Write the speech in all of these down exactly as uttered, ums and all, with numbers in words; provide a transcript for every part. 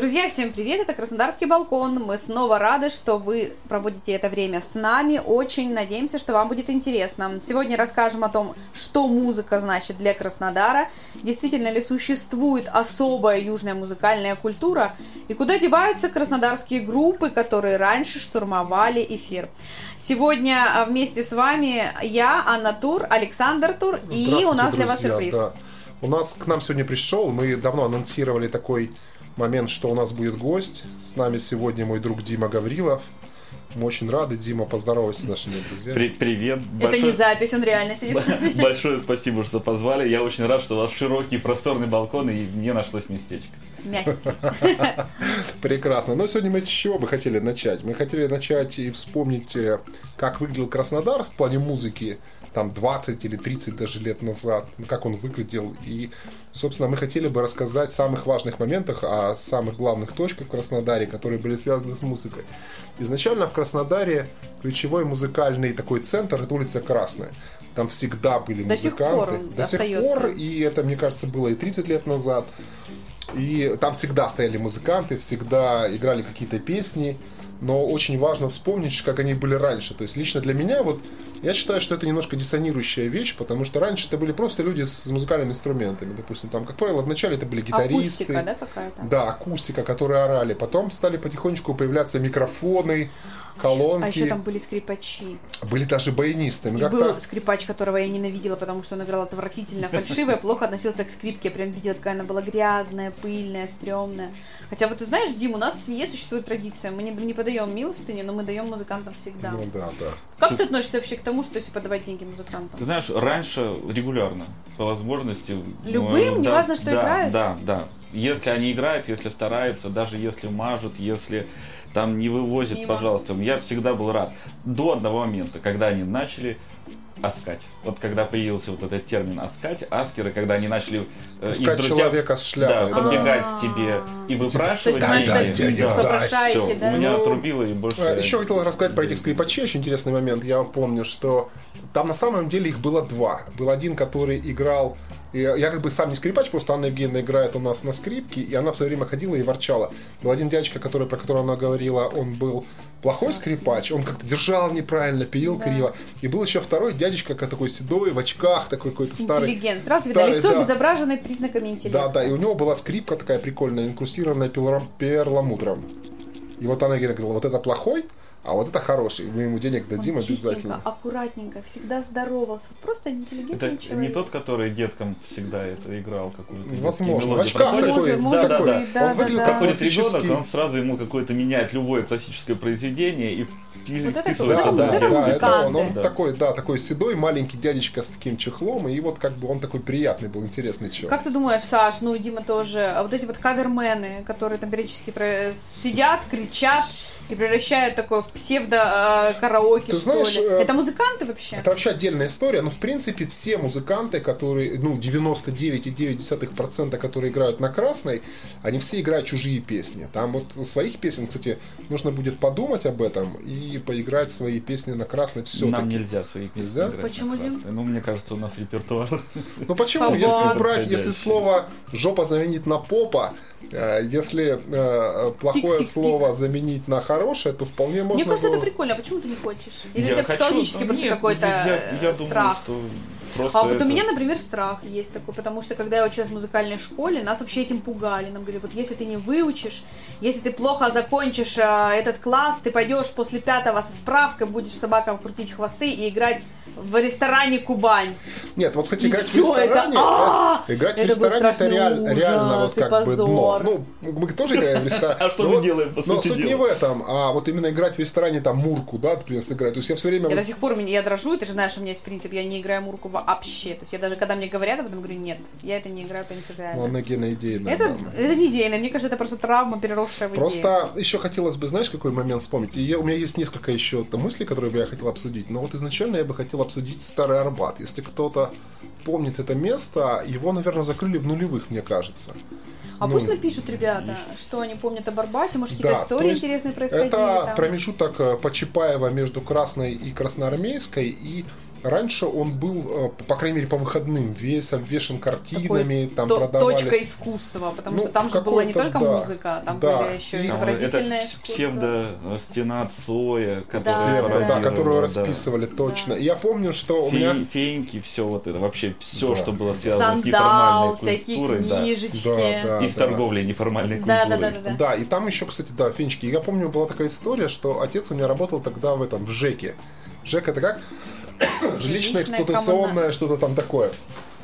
Друзья, всем привет! Это Краснодарский балкон. Мы снова рады, что вы проводите это время с нами. Очень надеемся, что вам будет интересно. Сегодня расскажем о том, что музыка значит для Краснодара, действительно ли существует особая южная музыкальная культура и куда деваются краснодарские группы, которые раньше штурмовали эфир. Сегодня вместе с вами я, Анна Тур, Александр Тур, и у нас для вас друзья, сюрприз. Да. У нас к нам сегодня пришел, мы давно анонсировали такой момент, что у нас будет гость. С нами сегодня мой друг Дима Гаврилов. Мы очень рады. Дима, поздоровайся с нашими друзьями. Привет. Большое... Это не запись, он реально сидит. Большое спасибо, что позвали. Я очень рад, что у вас широкий просторный балкон, и мне нашлось местечко. Прекрасно. Но сегодня мы с чего бы хотели начать? Мы хотели начать и вспомнить, как выглядел Краснодар в плане музыки там двадцать или тридцать даже лет назад, как он выглядел. И, собственно, мы хотели бы рассказать о самых важных моментах, о самых главных точках в Краснодаре, которые были связаны с музыкой. Изначально в Краснодаре ключевой музыкальный такой центр — это улица Красная. Там всегда были музыканты. До сих пор. До сих пор. И это, мне кажется, было и тридцать лет назад. И там всегда стояли музыканты, всегда играли какие-то песни. Но очень важно вспомнить, как они были раньше. То есть лично для меня, вот, я считаю, что это немножко диссонирующая вещь, потому что раньше это были просто люди с музыкальными инструментами. Допустим, там, как правило, вначале это были гитаристы. Акустика, да, какая-то? Да, акустика, которые орали. Потом стали потихонечку появляться микрофоны, колонки. А еще, а еще там были скрипачи. Были даже баянисты. И был скрипач, которого я ненавидела, потому что он играл отвратительно фальшиво и плохо относился к скрипке. Я прям видела, какая она была грязная, пыльная, стрёмная. Хотя вот ты знаешь, Дим, у нас в семье существует традиция. Мы не, не подаем милостыню, но мы даем музыкантам всегда. Ну да, да. Как ты, ты относишься вообще к тому, что если подавать деньги музыкантам? Ты знаешь, раньше регулярно, по возможности. Любым, ну, неважно, да, что да, играют? Да, да. Если они играют, если стараются, даже если мажут, если... Там не вывозят, не пожалуйста. Я всегда был рад. До одного момента, когда они начали аскать. Вот когда появился вот этот термин аскать, аскеры, когда они начали... Пускать друзья, человека с шляпой. Да, подбегать к тебе и выпрашивать. Дай, дай, дай. Все, у меня отрубило и больше... Еще хотел рассказать про этих скрипачей. Очень интересный момент. Я помню, что там на самом деле их было два. Был один, который играл... Я как бы сам не скрипач, просто Анна Евгеньевна играет у нас на скрипке, и она все время ходила и ворчала. Был один дядечка, который, про которого она говорила, он был плохой скрипач, он как-то держал неправильно, пилил да. криво. И был еще второй дядечка, такой седой, в очках, такой какой-то старый. Интеллигент, сразу видно лицо, да. Изображенное признаками интеллекта. Да, да, и у него была скрипка такая прикольная, инкрустированная пилором, перламутром. И вот Анна Евгеньевна говорила, вот это плохой, а вот это хороший, мы ему денег дадим он обязательно. Чистенько, аккуратненько, всегда здоровался, просто интеллигентный это человек. Не тот, который деткам всегда это играл какую-то. Возможно, в очках такой, такой, может, такой. Да, да, он да, выглядел да, как электрический. Ребенок, он сразу ему какое-то меняет любое классическое произведение и вот это, да, да, да, это да, это он, он да. такой, да, такой седой, маленький дядечка с таким чехлом, и вот как бы он такой приятный был, интересный человек. Как ты думаешь, Саш, ну и Дима тоже, вот эти вот кавермены, которые там периодически сидят, кричат и превращают такое в псевдо-караоке, что ли? Это музыканты вообще? Это вообще отдельная история, но в принципе все музыканты, которые, ну, девяносто девять целых девять десятых процента, которые играют на Красной, они все играют чужие песни. Там вот своих песен, кстати, нужно будет подумать об этом и поиграть свои песни на Красной все-таки. Нам нельзя свои песни нельзя? играть почему на Красной. Ну, мне кажется, у нас репертуар. Ну, почему? Если убрать, если слово «жопа» заменить на «попа», если э, плохое тик, тик, слово тик. заменить на хорошее, то вполне можно. Мне кажется, было... это прикольно. А почему ты не хочешь? Или я у тебя хочу, психологически просто нет, какой-то я, я страх? Думаю, что просто а вот это... у меня, например, страх есть такой, потому что когда я училась в музыкальной школе, нас вообще этим пугали. Нам говорили, вот если ты не выучишь, если ты плохо закончишь а, этот класс, ты пойдешь после пятого со справкой, будешь собакам крутить хвосты и играть в ресторане «Кубань». Нет, вот, кстати, играть в ресторане, играть в ресторане это реально вот как бы дно. Ну, мы тоже играем в ресторане. А что но мы вот, делаем, по сути Но суть дела. Не в этом, а вот именно играть в ресторане, там, мурку, да, например, сыграть. То есть я все время... Я вот... до сих пор, я дрожу, и ты же знаешь, у меня есть принцип, я не играю мурку вообще. То есть я даже, когда мне говорят, я потом говорю, нет, я это не играю принципиально. Ну, она геноидейная. Это, да. это не идейная, мне кажется, это просто травма, переросшая в идею. Просто еще хотелось бы, знаешь, какой момент вспомнить. И я, у меня есть несколько еще там, мыслей, которые бы я хотел обсудить. Но вот изначально я бы хотел обсудить Старый Арбат. Если кто-то помнит это место, его, наверное, закрыли в нулевых, мне кажется. А ну, пусть напишут ребята, что они помнят об Арбате, может какие-то да, истории интересные происходили. Это там промежуток Почапаева между Красной и Красноармейской, и Раньше он был, по крайней мере, по выходным, весь обвешен картинами, такой там то- продавались... Точка искусства, потому ну, что там же была не только да, музыка, там да, были еще изобразительное искусство. Это псевдо-стена Цоя, которую да, да, которую расписывали, да. точно. Да. Я помню, что у Фе- меня... Феньки, все вот это, вообще все, да. что было связано Сандал, с неформальной культурой. Сандал, всякие книжечки. Да. Да, да, и с да, торговлей да. неформальной культурой. Да, да, да, да, да. да, и там еще, кстати, да, фенчики. Я помню, была такая история, что отец у меня работал тогда в этом, в ЖЭКе. ЖЭК это как... Жилищное, эксплуатационное, что-то там такое.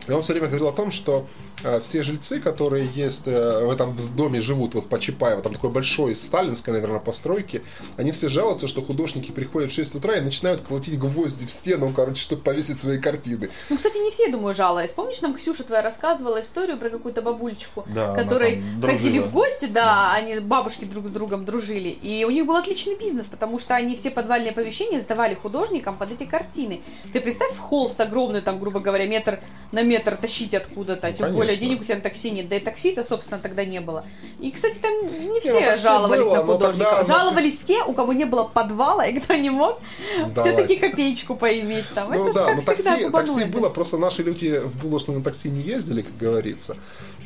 И он все время говорил о том, что э, все жильцы, которые есть э, в этом доме живут, вот по Чапаева, там такой большой сталинской, наверное, постройки, они все жалуются, что художники приходят в шесть утра и начинают колотить гвозди в стену, короче, чтобы повесить свои картины. Ну, кстати, не все, я думаю, жаловались. Помнишь, нам Ксюша твоя рассказывала историю про какую-то бабульчику, да, которые ходили в гости, да, да, они бабушки друг с другом дружили, и у них был отличный бизнес, потому что они все подвальные помещения сдавали художникам под эти картины. Ты представь холст огромный, там, грубо говоря, метр на метр, метр тащить откуда-то, тем Конечно. более денег у тебя на такси нет, да и такси-то, собственно, тогда не было. И, кстати, там не все не, ну, жаловались было, на художников, жаловались наши... те, у кого не было подвала, и кто не мог Сдавать. все-таки копеечку поиметь там. Ну, это да, же, как но всегда, такси, такси было, просто наши люди в булочную на такси не ездили, как говорится,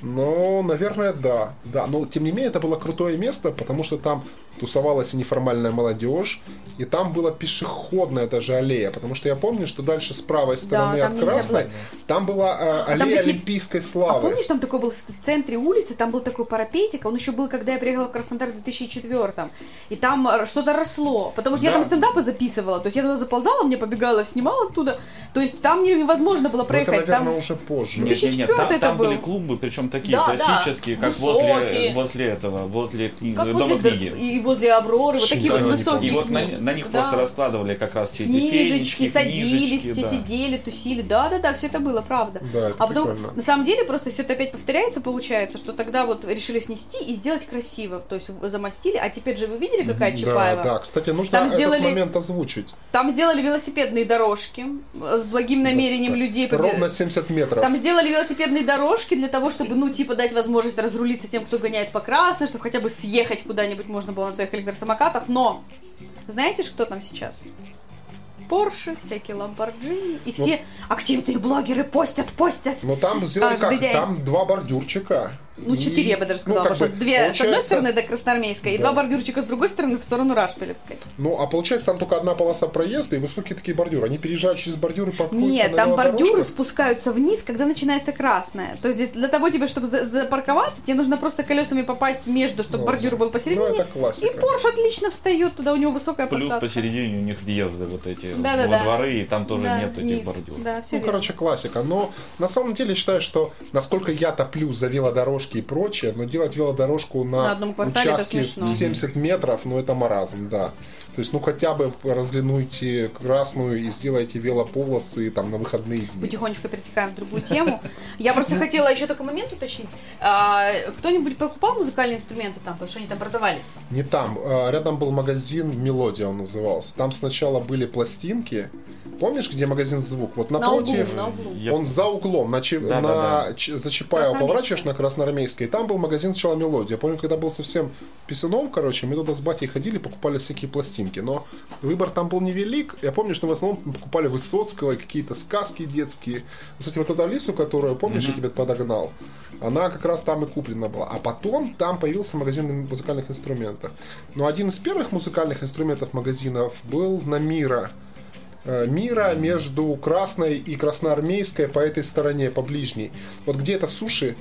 но, наверное, да, да, но, тем не менее, это было крутое место, потому что там тусовалась неформальная молодежь, и там была пешеходная даже аллея, потому что я помню, что дальше с правой стороны да, от Красной, было... там была а, аллея такие... Олимпийской славы. А помнишь, там такой был в центре улицы, там был такой парапетик, он еще был, когда я приехала в Краснодар в две тысячи четвёртом, и там что-то росло, потому что да. я там стендапы записывала, то есть я туда заползала, мне побегала, снимала оттуда, то есть там невозможно было проехать. Но это, наверное, там... уже позже. две тысячи четвёртый там, это там был. Были клубы, причем такие да, классические, да. как возле, возле этого, возле кни... как дома возле... книги. И возле Авроры, вот такие да, вот высокие. И вот на, на них да. просто раскладывали как раз все эти книжечки, садились, книжечки, все да. сидели, тусили. Да-да-да, все это было, правда. Да, это а потом, прикольно. На самом деле, просто все это опять повторяется, получается, что тогда вот решили снести и сделать красиво, то есть замостили. А теперь же вы видели, какая Чапаева? Да, да, кстати, нужно там этот сделали, момент озвучить. Там сделали велосипедные дорожки с благим намерением Господи. людей. Ровно семьдесят метров. Там сделали велосипедные дорожки для того, чтобы, ну, типа, дать возможность разрулиться тем, кто гоняет по красной, чтобы хотя бы съехать куда-нибудь можно было на своих электросамокатах, но знаете же, кто там сейчас? Порше, всякие Ламборджини и все ну, активные блогеры постят, постят. Ну там сделали как? День. Там два бордюрчика. Ну, четыре, и... я бы даже сказала, ну, что бы, две получается... с одной стороны до Красноармейской, да. и два бордюрчика с другой стороны в сторону Рашпилевской. Ну, а получается, там только одна полоса проезда, и высокие такие бордюры. Они переезжают через бордюры, паркуются. Нет, на там бордюры дорожках. Спускаются вниз, когда начинается красная. То есть для, для того тебе, чтобы за- запарковаться, тебе нужно просто колесами попасть между, чтобы ну, бордюр был посередине. Ну, это классика. И Порш отлично встает туда, у него высокая Плюс посадка. Плюс посередине у них въезды вот эти да, во да, дворы, да. и там тоже да, нет вниз. Этих бордюров. Да, ну, верно. Короче, классика. Но на самом деле я считаю, что насколько я топлю за велодорожки и прочее, но делать велодорожку на, на участке в семьдесят метров, ну это маразм, да. То есть, ну хотя бы разлинуйте красную и сделайте велополосы там на выходные дни. Потихонечку перетекаем в другую тему. Я просто хотела еще такой момент уточнить. Кто-нибудь покупал музыкальные инструменты там, потому что они там продавались? Не там. Рядом был магазин «Мелодия» он назывался. Там сначала были пластинки. Помнишь, где магазин «Звук»? Вот напротив. На углу, на углу. Он за углом. На, да, на, да, да. Ч, за Чапаева поворачиваешь на Красноармейской. И там был магазин сначала «Мелодия». Я помню, когда был совсем писюном, короче, мы туда с батей ходили, покупали всякие пластинки. Но выбор там был невелик. Я помню, что в основном покупали Высоцкого и какие-то сказки детские. Кстати, вот эту Алису, которую, помнишь, mm-hmm. я тебя подогнал, она как раз там и куплена была. А потом там появился магазин музыкальных инструментов. Но один из первых музыкальных инструментов магазинов был на «Мира». Мира между Красной и Красноармейской по этой стороне, по ближней. Вот где это суши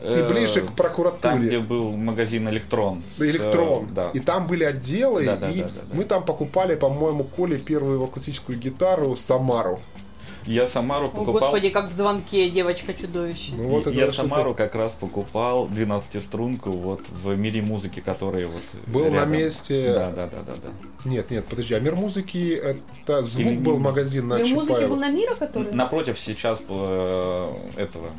и ближе к прокуратуре. Там, где был магазин «Электрон». «Электрон». Да. И там были отделы, да, да, и да, да, да. мы там покупали, по-моему, Коле первую его акустическую гитару «Самару». Я Самару покупал... О, Господи, как в «Звонке» девочка-чудовище. Ну, вот я Самару как раз покупал двенадцатиструнку вот в «Мире музыки», который вот был рядом. На месте... Да, да, да, да, да. Нет, нет, подожди, а «Мир музыки» это звук Или... был магазин на Чапаева. «Мир музыки» был на «Мира», который... Напротив сейчас этого...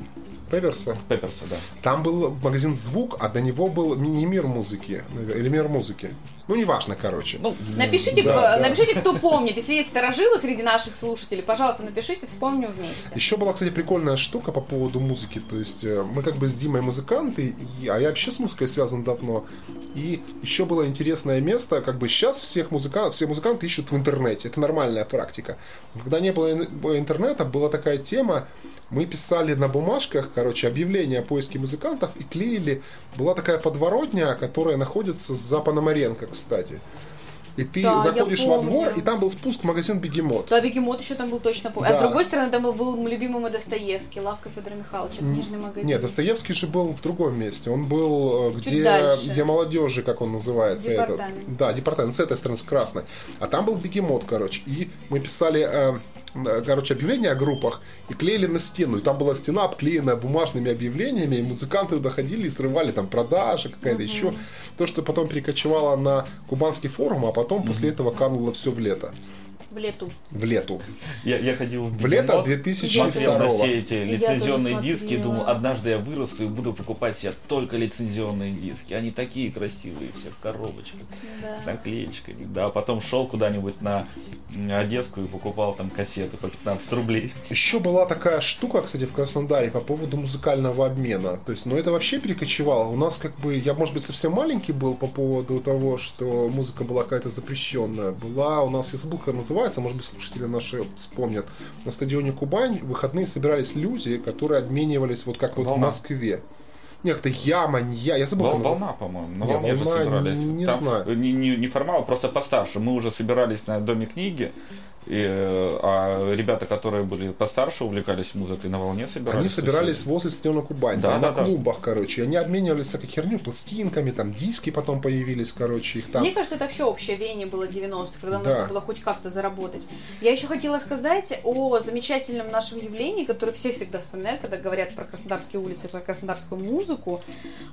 Пепперса. Пепперса, да. Там был магазин «Звук», а до него был не «Мир музыки», или «Мир музыки». Ну, неважно, короче. Ну, напишите, да, кто, да. напишите, кто помнит. Если есть старожилы среди наших слушателей, пожалуйста, напишите, вспомним вместе. Еще была, кстати, прикольная штука по поводу музыки. То есть мы как бы с Димой музыканты, и, а я вообще с музыкой связан давно. И еще было интересное место, как бы сейчас всех музыка, все музыканты ищут в интернете. Это нормальная практика. Когда не было интернета, была такая тема. Мы писали на бумажках, короче, объявления о поиске музыкантов и клеили. Была такая подворотня, которая находится за Пономаренко, кстати. И ты да, заходишь во двор, и там был спуск в магазин «Бегемот». Да, «Бегемот» еще там был точно, помню. Да. А с другой стороны, там был, был любимый Достоевский, лавка Федора Михайловича, книжный магазин. Нет, Достоевский же был в другом месте. Он был, где, где молодежи, как он называется. Департамент. Этот. Да, департамент, с этой стороны, с красной. А там был «Бегемот», короче. И мы писали, э, короче, объявления о группах и клеили на стену. И там была стена, обклеенная бумажными объявлениями, и музыканты доходили и срывали там продажи, какая-то угу. еще. То, что потом перекочевало на Кубанский форум, а потом... Потом mm-hmm. после этого кануло все в лето. В лету. В лету. Я, я ходил в лето две тысячи второго. Смотрел на все эти лицензионные диски и думал, однажды я вырасту и буду покупать себе только лицензионные диски. Они такие красивые, все в коробочках, да. с наклеечками. Да, потом шел куда-нибудь на Одесскую и покупал там кассеты по пятнадцать рублей. Еще была такая штука, кстати, в Краснодаре по поводу музыкального обмена. То есть, ну это вообще перекочевало. У нас как бы, я, может быть, совсем маленький был по поводу того, что музыка была какая-то запрещенная. Была у нас, я забыл, как называется, может быть, слушатели наши вспомнят. На стадионе Кубань в выходные собирались люди, которые обменивались вот как Волна. Вот в Москве. Нет, это яма, не я, я забыл. Волна, Волна по-моему. На Волне же собирались. Не там знаю. Не, не, не формал, просто постарше. Мы уже собирались на Доме книги. И, а ребята, которые были постарше, увлекались музыкой, на Волне собирались. Они собирались возле стадиона Кубань, да, там да, на да. клубах, короче. Они обменивались всякой херню, пластинками, там диски потом появились, короче, их там. Мне кажется, это вообще общее веяние было девяностых, когда да. нужно было хоть как-то заработать. Я еще хотела сказать о замечательном нашем явлении, которое все всегда вспоминают, когда говорят про краснодарские улицы, про краснодарскую музыку.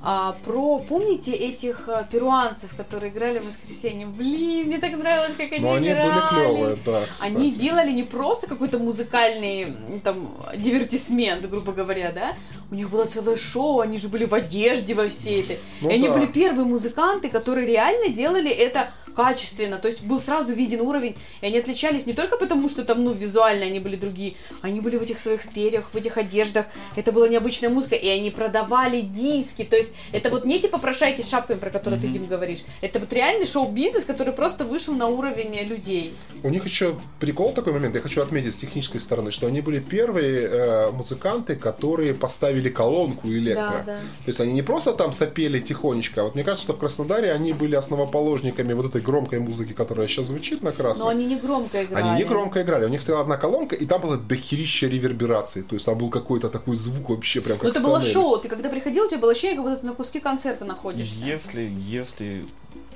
А, про, помните этих перуанцев, которые играли в воскресенье? Блин, мне так нравилось, как они, но они играли. Они были клевые, да. Они делали не просто какой-то музыкальный там дивертисмент, грубо говоря, да? У них было целое шоу, они же были в одежде во всей этой. Ну, и они да. были первые музыканты, которые реально делали это качественно. То есть был сразу виден уровень, и они отличались не только потому, что там, ну, визуально они были другие, они были в этих своих перьях, в этих одеждах. Это была необычная музыка, и они продавали диски. То есть это вот не типа прошайки с шапками, про которые mm-hmm. ты, Дим, говоришь. Это вот реальный шоу-бизнес, который просто вышел на уровень людей. У них еще прикол такой момент, я хочу отметить с технической стороны, что они были первые э, музыканты, которые поставили колонку электро. Да, да. То есть они не просто там сопели тихонечко. Вот мне кажется, что в Краснодаре они были основоположниками вот этой громкой музыки, которая сейчас звучит на красном. Но они не громко играли. Они не громко играли. У них стояла одна колонка, и там было дохерища реверберации. То есть там был какой-то такой звук вообще прям как. Ну это было шоу. Ты когда приходил, у тебя было ощущение, как будто ты на куске концерта находишься. Если, если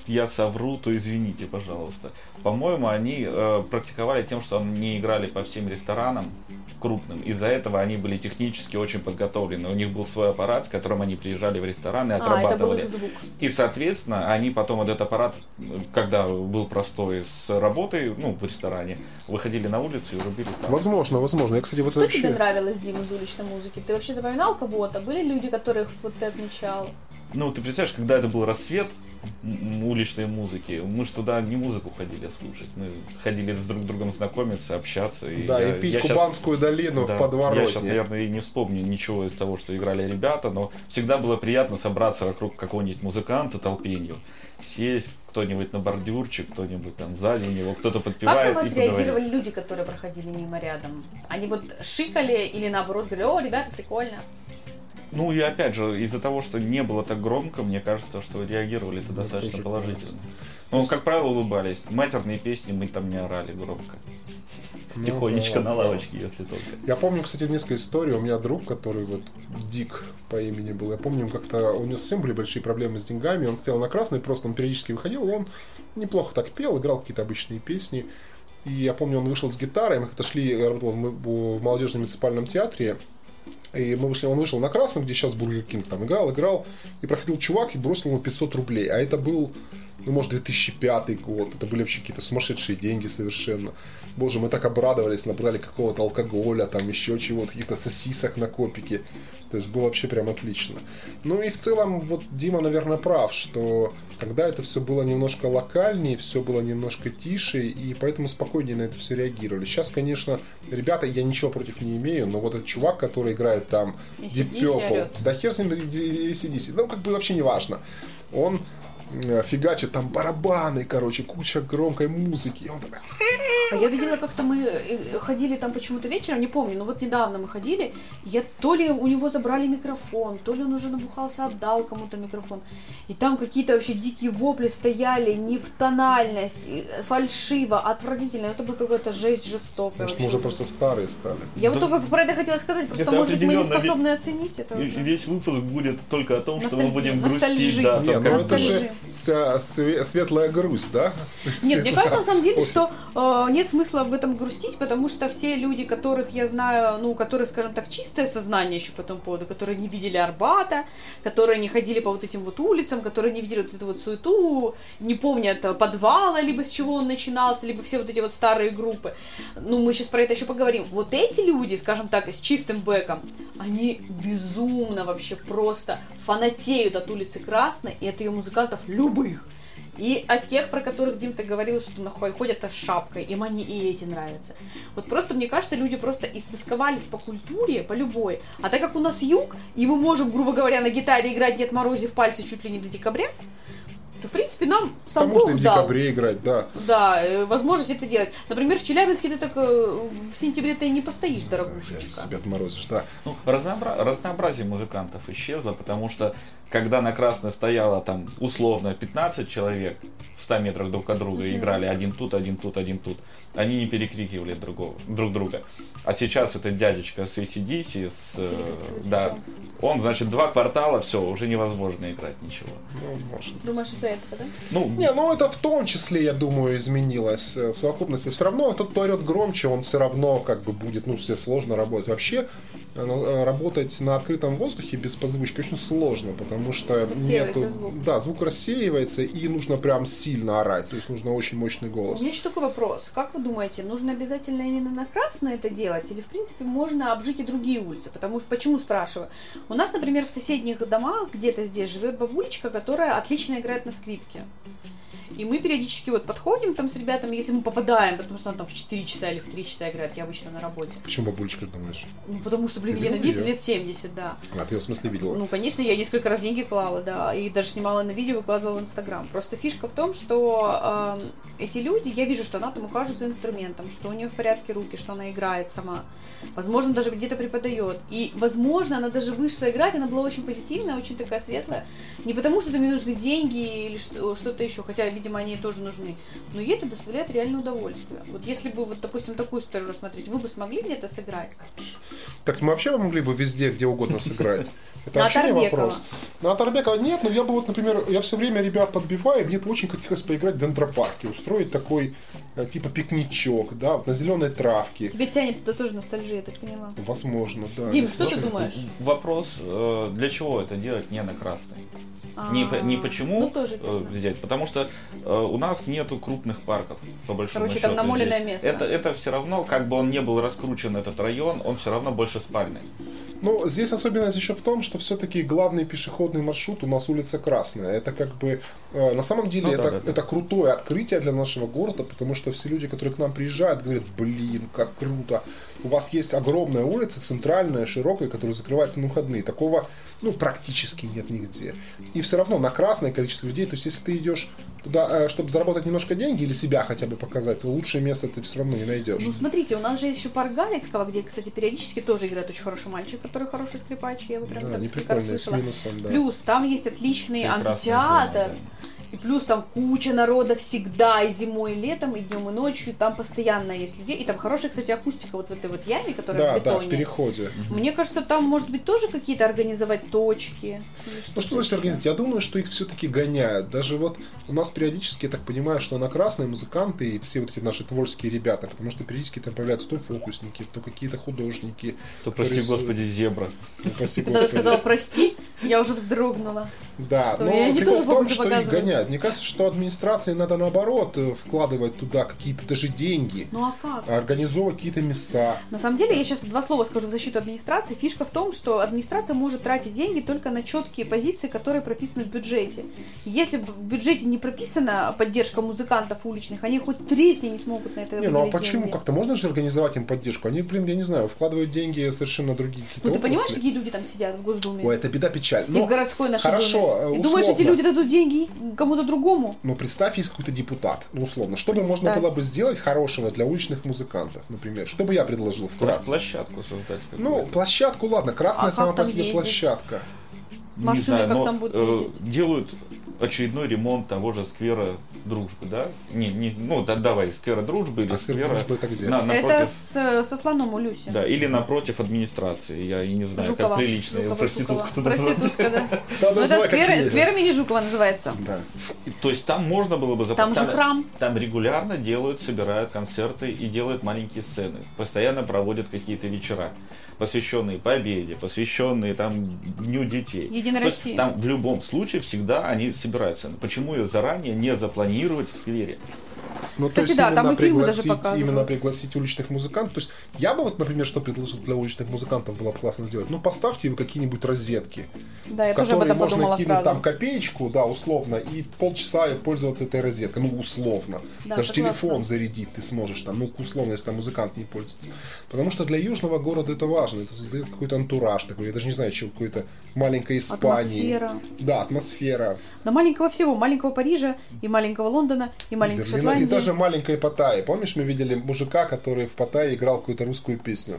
я совру, то извините, пожалуйста. По-моему, они э, практиковали тем, что они играли по всем ресторанам крупным. Из-за этого они были технически очень подготовлены. У них был свой аппарат, с которым они приезжали в рестораны и отрабатывали. А, это был звук. И, соответственно, они потом этот аппарат, когда был простой с работой, ну, в ресторане, выходили на улицу и рубили там. Возможно, возможно. Я, кстати, вот что вообще... тебе нравилось, Дима, из уличной музыки? Ты вообще запоминал кого-то? Были люди, которых вот ты отмечал? Ну, ты представляешь, когда это был рассвет уличной музыки. Мы же туда не музыку ходили слушать. Мы ходили с друг другом знакомиться, общаться. И да, я, и пить Кубанскую сейчас, долину да, в подворотне. Я сейчас, наверное, и не вспомню ничего из того, что играли ребята, но всегда было приятно собраться вокруг какого-нибудь музыканта толпенью, сесть, кто-нибудь на бордюрчик, кто-нибудь там сзади него, кто-то подпевает. Как на вас реагировали люди, которые проходили мимо рядом? Они вот шикали или наоборот говорили: о, ребята, прикольно? Ну и опять же, из-за того, что не было так громко, мне кажется, что реагировали-то да, достаточно положительно. Ну, как правило, улыбались. Матерные песни мы там не орали громко. Ну, тихонечко да, на лавочке, да. если только. Я помню, кстати, несколько историй. У меня друг, который вот Дик по имени был. Я помню, как-то у него совсем были большие проблемы с деньгами. Он стоял на красной, просто он периодически выходил. Он неплохо так пел, играл какие-то обычные песни. И я помню, он вышел с гитарой. Мы как-то шли, я работал в молодежном муниципальном театре. И мы вышли, он вышел на красном, где сейчас Бургер Кинг там играл, играл, и проходил чувак и бросил ему пятьсот рублей. А это был ну, может, две тысячи пятый год. Это были вообще какие-то сумасшедшие деньги совершенно. Боже, мы так обрадовались, набрали какого-то алкоголя, там еще чего-то, каких-то сосисок на копике. То есть было вообще прям отлично. Ну и в целом, вот Дима, наверное, прав, что тогда это все было немножко локальнее, все было немножко тише, и поэтому спокойнее на это все реагировали. Сейчас, конечно, ребята, я ничего против не имею, но вот этот чувак, который играет там Deep Purple, да хер с ним эй си ди си, ну как бы вообще не важно. Он фигачит там барабаны, короче, куча громкой музыки. И он такой... Я видела, как-то мы ходили там почему-то вечером, не помню, но вот недавно мы ходили, я то ли у него забрали микрофон, то ли он уже набухался, отдал кому-то микрофон. И там какие-то вообще дикие вопли стояли, не в тональность, фальшиво, отвратительно. Это была какая-то жесть жестокая. Может, мы уже просто старые стали. Я да. вот только про это хотела сказать, просто, это может быть, мы не способны ведь... оценить это. Уже. Весь выпуск будет только о том, Носталь... что мы будем грустить. Да, Нет, ну это же светлая грусть, да? Нет, мне кажется, на самом деле, что... Нет смысла в этом грустить, потому что все люди, которых я знаю, ну, которые, скажем так, чистое сознание еще по этому поводу, которые не видели Арбата, которые не ходили по вот этим вот улицам, которые не видели вот эту вот суету, не помнят подвала, либо с чего он начинался, либо все вот эти вот старые группы. Ну, мы сейчас про это еще поговорим. Вот эти люди, скажем так, с чистым бэком, они безумно вообще просто фанатеют от улицы Красной и от ее музыкантов любых. И от тех, про которых Дим-то говорил, что нахуй ходят с шапкой, им они и эти нравятся. Вот просто, мне кажется, люди просто истосковались по культуре, по любой. А так как у нас юг, и мы можем, грубо говоря, на гитаре играть «Дед Морозе» в пальце чуть ли не до декабря, то, в принципе, нам сам Бог дал. Там можно в декабре играть, да. Да, возможность это делать. Например, в Челябинске ты так в сентябре ты не постоишь, дорогушечка. Да, себя отморозишь, да. Ну, разнообра... разнообразие музыкантов исчезло, потому что когда на Красной стояло там условно пятнадцать человек в ста метрах друг от друга mm-hmm. играли один тут, один тут, один тут, они не перекрикивали другого, друг друга. А сейчас этот дядечка с эй си ди си, с, э, да, он, значит, два квартала, все, уже невозможно играть ничего. Ну, может. Думаешь, из-за этого, да? Ну, не, ну это в том числе, я думаю, изменилось в совокупности. Все равно тот, кто орет громче, он все равно как бы будет, ну, все сложно работать. Вообще работать на открытом воздухе без подзвучки очень сложно, потому что нету, звук. Да, звук рассеивается, и нужно прям сильно орать, то есть нужно очень мощный голос. У меня еще такой вопрос. Как вы думаете, нужно обязательно именно на Красной это делать, или в принципе можно обжить и другие улицы? Потому что, почему спрашиваю? У нас, например, в соседних домах где-то здесь живет бабулечка, которая отлично играет на скрипке. И мы периодически вот подходим там с ребятами, если мы попадаем, потому что она там в четыре часа или в три часа играет, я обычно на работе. Почему бабулечка, думаешь? Ну, потому что, блин, я на вид лет семьдесят, да. А ты ее в смысле видела? Ну, конечно, я несколько раз деньги клала, да, и даже снимала на видео, выкладывала в Инстаграм. Просто фишка в том, что э, эти люди, я вижу, что она там ухаживает за инструментом, что у нее в порядке руки, что она играет сама. Возможно, даже где-то преподает. И, возможно, она даже вышла играть, она была очень позитивная, очень такая светлая. Не потому, что мне нужны деньги или что-то еще, хотя, видимо, видимо, они тоже нужны, но ей это доставляет реальное удовольствие. Вот если бы, вот, допустим, такую историю рассмотреть, вы бы смогли где-то сыграть? Так мы вообще могли бы везде, где угодно сыграть. Это вообще не вопрос. На Тарбекова нет, но я бы вот, например, я все время ребят подбиваю, мне бы очень хотелось поиграть в дендропарке, устроить такой типа пикничок, да, на зеленой травке. Тебе тянет туда тоже ностальжия, я так поняла. Возможно, да. Дим, что ты думаешь? Вопрос, для чего это делать не на Красной? Не, не почему ну, взять, потому что э, у нас нету крупных парков, по большому Короче, счету. Короче, там намоленное здесь. Место. Это, это все равно, как бы он не был раскручен, этот район, он все равно больше спальный. Ну, здесь особенность еще в том, что все-таки главный пешеходный маршрут у нас улица Красная. Это как бы, э, на самом деле, ну, это, да, да, да. это крутое открытие для нашего города, потому что все люди, которые к нам приезжают, говорят, блин, как круто. У вас есть огромная улица, центральная, широкая, которая закрывается на выходные. Такого, ну, практически нет нигде. И все равно на Красное количество людей, то есть если ты идешь туда, чтобы заработать немножко деньги или себя хотя бы показать, то лучшее место ты все равно не найдешь. Ну, смотрите, у нас же есть еще парк Галицкого, где, кстати, периодически тоже играет очень хороший мальчик, который хороший скрипач, я его прям да, так скрипач слышала. Минусом, да. Плюс там есть отличный Прекрасный амфитеатр. Зона, да. И плюс там куча народа всегда, и зимой, и летом, и днем, и ночью. Там постоянно есть людей. И там хорошая, кстати, акустика вот в этой вот яме, которая да, в бетоне. Да, да, в переходе. Мне кажется, там, может быть, тоже какие-то организовать точки. Что ну, что значит организовать? Я думаю, что их все-таки гоняют. Даже вот у нас периодически, я так понимаю, что на Красной музыканты и все вот эти наши творческие ребята, потому что периодически там появляются то фокусники, то какие-то художники. То, прости, рисуют. Господи, зебра. Ну, прости, Господи. Когда ты сказала «прости», я уже вздрогнула. Да, что но прикол в том, что их гоняют. Мне кажется, что администрации надо, наоборот, вкладывать туда какие-то даже деньги. Ну а как? Организовывать какие-то места. На самом деле, я сейчас два слова скажу в защиту администрации. Фишка в том, что администрация может тратить деньги только на четкие позиции, которые прописаны в бюджете. Если в бюджете не прописана поддержка музыкантов уличных, они хоть тресни не смогут на это выделить. Не, ну а почему? Деньги. Как-то можно же организовать им поддержку? Они, блин, я не знаю, вкладывают деньги совершенно другие какие-то. Ну ты понимаешь, какие люди там сидят в Госдуме? Ой, это беда, печаль. Но... И в городской нашей Думе. Хорошо. Ты думаешь, эти люди дадут деньги кому-то другому? Ну, представь, есть какой-то депутат. Ну, условно. Что бы можно было бы сделать хорошего для уличных музыкантов, например? Что бы я предложил вкратце? Площадку создать. Ну, площадку, ладно. Красная а сама по себе ездить? Площадка. Машины, не знаю, как но, там будут э, делают очередной ремонт того же сквера Дружбы, да? Не, не, ну, да, давай, сквера Дружбы или а сквера... Это, где? На, напротив... это с, со Слоном у Люси. Да, или напротив администрации, я и не знаю, Жукова. Как прилично. Жукова, проститутка, Жукова. Проститутка, да. Там это сквер, сквер имени Жукова называется. Да. То есть там можно было бы... Там же храм. Там регулярно делают, собирают концерты и делают маленькие сцены. Постоянно проводят какие-то вечера, посвященные Победе, посвященные там Дню детей. Единой России. Там в любом случае всегда они собираются. Почему ее заранее не запланировать в сквере? Ну, кстати, то есть да, именно, там пригласить, именно пригласить уличных музыкантов. То есть я бы вот, например, что предложил для уличных музыкантов, было бы классно сделать. Ну, поставьте вы какие-нибудь розетки, да, в которые можно кинуть сразу. Там копеечку, да, условно, и полчаса пользоваться этой розеткой. Ну, условно. Да, даже телефон классно. Зарядить ты сможешь там, ну, условно, если там музыкант не пользуется. Потому что для южного города это важно. Это создает какой-то антураж такой, я даже не знаю, чего, какой-то маленькой Испании. Атмосфера. Да, атмосфера. Да, маленького всего. Маленького Парижа, и маленького Лондона, и маленького Шотландии. Даже маленькой Паттайи. Помнишь, мы видели мужика, который в Паттайи играл какую-то русскую песню?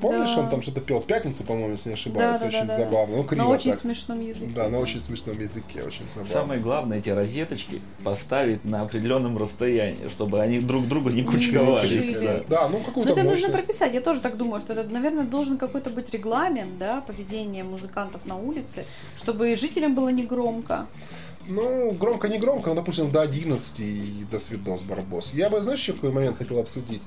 Помнишь, да. Он там что-то пел «Пятницу», по-моему, если не ошибаюсь, да, да, очень да, да, забавно. Ну, криво, на очень так. смешном языке. Да, на очень смешном языке, очень забавно. Самое главное, эти розеточки поставить на определенном расстоянии, чтобы они друг друга не кучковались. Да. да, ну какую-то мощность. Но это нужно прописать, я тоже так думаю, что это, наверное, должен какой-то быть регламент, да, поведения музыкантов на улице, чтобы жителям было не громко. Ну, громко-не громко, но, допустим, до одиннадцати и до свидос, барбос. Я бы, знаешь, еще какой момент хотел обсудить?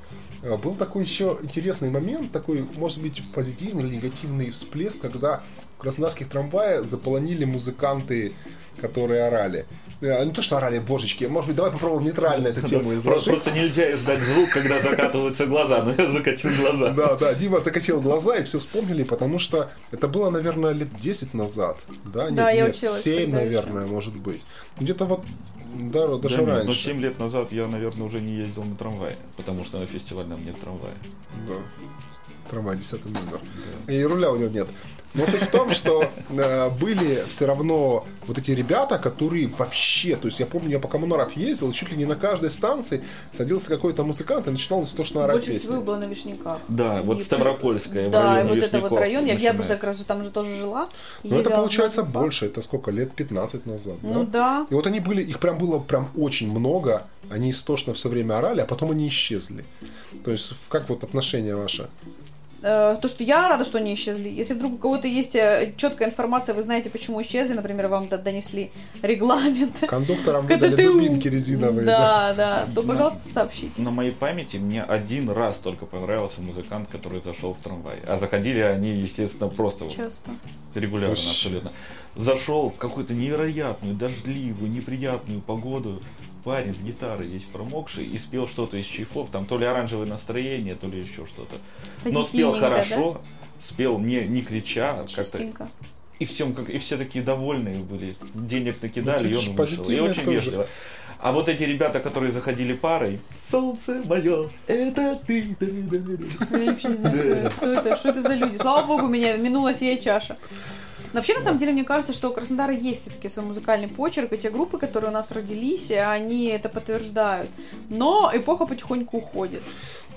Был такой еще интересный момент, такой, может быть, позитивный или негативный всплеск, когда в краснодарских трамваях заполонили музыканты, которые орали. Не то, что орали, божечки, может быть, давай попробуем нейтрально эту тему изложить. Просто нельзя издать звук, когда закатываются глаза, но я закатил глаза. Да, да, Дима закатил глаза, и все вспомнили, потому что это было, наверное, лет десять назад, да? Да, я училась. семь, наверное, может быть. Где-то вот даже да, раньше. Но семь лет назад я, наверное, уже не ездил на трамвае, потому что на фестиваль нам нет трамвая. Да. Трамвай, десятый номер. Да. И руля у него нет. Но суть в том, что э, были все равно вот эти ребята, которые вообще... То есть я помню, я по коммунаров ездил, чуть ли не на каждой станции садился какой-то музыкант и начинал истошно орать песни. Больше всего было на Вишняках. Да, и вот Ставропольская, да, в районе Вишняков. Да, и вот это вот район. Я, я просто как раз там же тоже жила. Ну это получается больше. Это сколько? Лет пятнадцать назад. Ну да? да. И вот они были... Их прям было прям очень много. Они истошно все время орали, а потом они исчезли. То есть как вот отношение ваше? То, что я рада, что они исчезли. Если вдруг у кого-то есть четкая информация, вы знаете, почему исчезли, например, вам донесли регламент. Кондукторам выдали дубинки резиновые. Да, да, да, то, пожалуйста, сообщите. На моей памяти мне один раз только понравился музыкант, который зашел в трамвай. А заходили они, естественно, просто часто. Регулярно Уж... абсолютно. Зашел в какую-то невероятную, дождливую, неприятную погоду. Парень с гитарой весь промокший и спел что-то из Чайфов, там то ли «Оранжевое настроение», то ли еще что-то. Но спел хорошо, да? Спел не, не крича, частенько. Как-то. И, всем, как, и все такие довольные были, денег накидали, ну, и он вышел. И очень тоже. Вежливо. А вот эти ребята, которые заходили парой, солнце мое, это ты. Я вообще не знаю, кто это, что это за люди. Слава богу, меня минула сия чаша. Но вообще, на самом деле, мне кажется, что у Краснодара есть все-таки свой музыкальный почерк, и те группы, которые у нас родились, они это подтверждают. Но эпоха потихоньку уходит.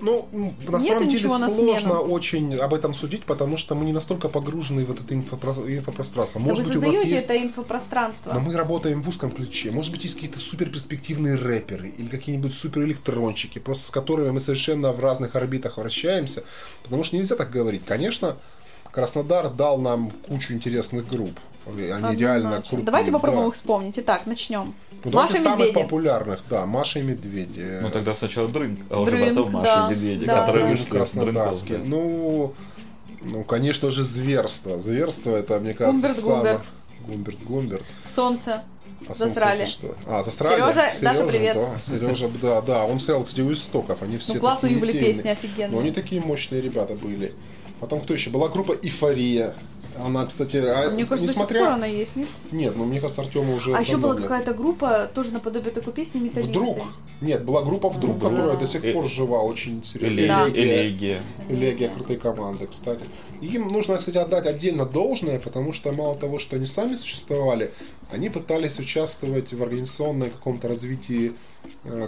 Ну, на Нет самом деле, сложно очень об этом судить, потому что мы не настолько погружены в это инфопро- инфопространство. Может быть, у нас есть... это инфопространство. Но мы работаем в узком ключе. Может быть, есть какие-то суперперспективные рэперы или какие-нибудь суперэлектрончики, просто с которыми мы совершенно в разных орбитах вращаемся, потому что нельзя так говорить. Конечно, Краснодар дал нам кучу интересных групп. Они Однозначно. Реально крутые. Давайте попробуем да. их вспомнить. Итак, начнем. Ну, Маша и медведи. Самых популярных, да, Маша и медведи. Ну тогда сначала Дринг, а уже Дринг, потом Маша да, и медведи, да, которые да. вышли краснодарские. Да. Ну, ну, конечно же, Зверство. Зверство это, мне кажется, Гумберт, самое... Гумберт. Гумберт, Гумберт. Солнце. А засрали. Что? А, засрали. Сережа, Сережа Даша, привет. Да, Сережа, да, да, он стоял с девяностых, они все ну, классные были песни, офигенно. Но они такие мощные ребята были. Потом кто еще? Была группа «Эйфория». Она, кстати, а, мне кажется, несмотря... до сих пор она есть, нет? Нет, но ну, мне кажется, Артема уже. А еще была нет. какая-то группа, тоже наподобие такой песни «Металлисты». Вдруг. Нет, была группа «Вдруг», mm-hmm. которая до сих пор жива, очень серьезная. Элегия. Элегия, крутые команды, кстати. Им нужно, кстати, отдать отдельно должное, потому что мало того, что они сами существовали, они пытались участвовать в организационном каком-то развитии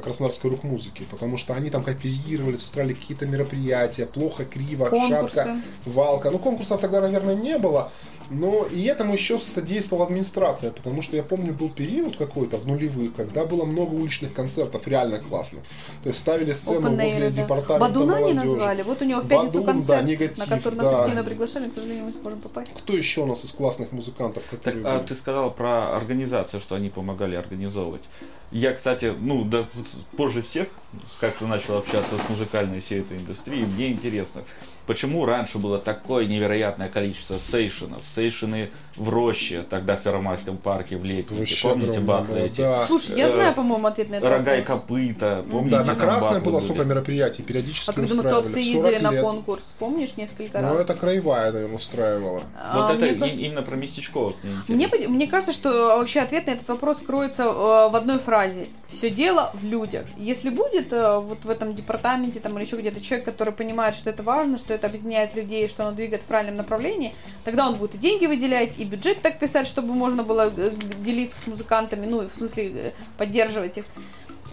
краснодарской рок-музыки, потому что они там кооперировались, устраивали какие-то мероприятия, плохо, криво, конкурсы. Шатко, валко. Ну, конкурсов тогда, наверное, не было, но и этому еще содействовала администрация, потому что я помню, был период какой-то в нулевых, когда было много уличных концертов, реально классно. То есть ставили сцену Open возле air, департамента Бадуна молодежи. Бадуна не назвали, вот у него в пятницу Бадун, концерт, да, негатив, на который нас да. активно приглашали, к сожалению, мы не сможем попасть. Кто еще у нас из классных музыкантов? Которые так, а ты сказал про организацию, что они помогали организовывать. Я, кстати, ну, да, позже всех как-то начал общаться с музыкальной всей этой индустрией. Мне интересно, почему раньше было такое невероятное количество сейшенов? Сейшены в роще, тогда в Первомайском парке, в Летнике. Помните, батлы эти? Да. Слушай, я знаю, по-моему, ответ на это. Рога и копыта. Помните, да, на Красной было столько мероприятий, периодически а устраивали. А когда мы топсы ездили на конкурс, помнишь, несколько раз? Ну, это Краевая, наверное, устраивала. А, вот это кажется... именно про местечковых. Мне, мне, мне кажется, что вообще ответ на этот вопрос кроется в одной фразе. Все дело в людях. Если будет вот в этом департаменте там, или еще где-то человек, который понимает, что это важно, что это объединяет людей, что оно двигает в правильном направлении, тогда он будет и деньги выделять, и бюджет так писать, чтобы можно было делиться с музыкантами, ну, в смысле, поддерживать их.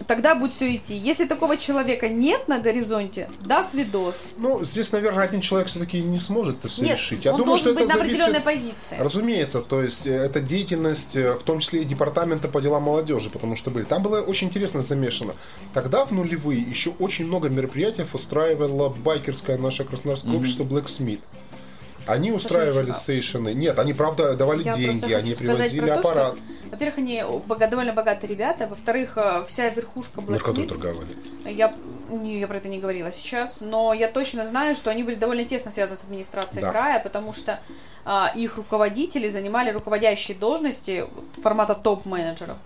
Тогда будет все идти. Если такого человека нет на горизонте, да, свидос. Ну, здесь, наверное, один человек все-таки не сможет это все нет, решить. Я он думаю, должен что быть это на зависит... определенной позиции. Разумеется, то есть это деятельность, в том числе и департамента по делам молодежи, потому что были. Там было очень интересно замешано. Тогда в нулевые еще очень много мероприятий устраивало байкерское наше краснодарское mm-hmm. общество Black Smith. Они устраивали сейшены. Нет, они, правда, давали я деньги, они привозили то, аппарат. Что, во-первых, они довольно богатые ребята. Во-вторых, вся верхушка Black Smith. Торговали. Я, не, я про это не говорила сейчас. Но я точно знаю, что они были довольно тесно связаны с администрацией да. края, потому что а, их руководители занимали руководящие должности формата топ-менеджеров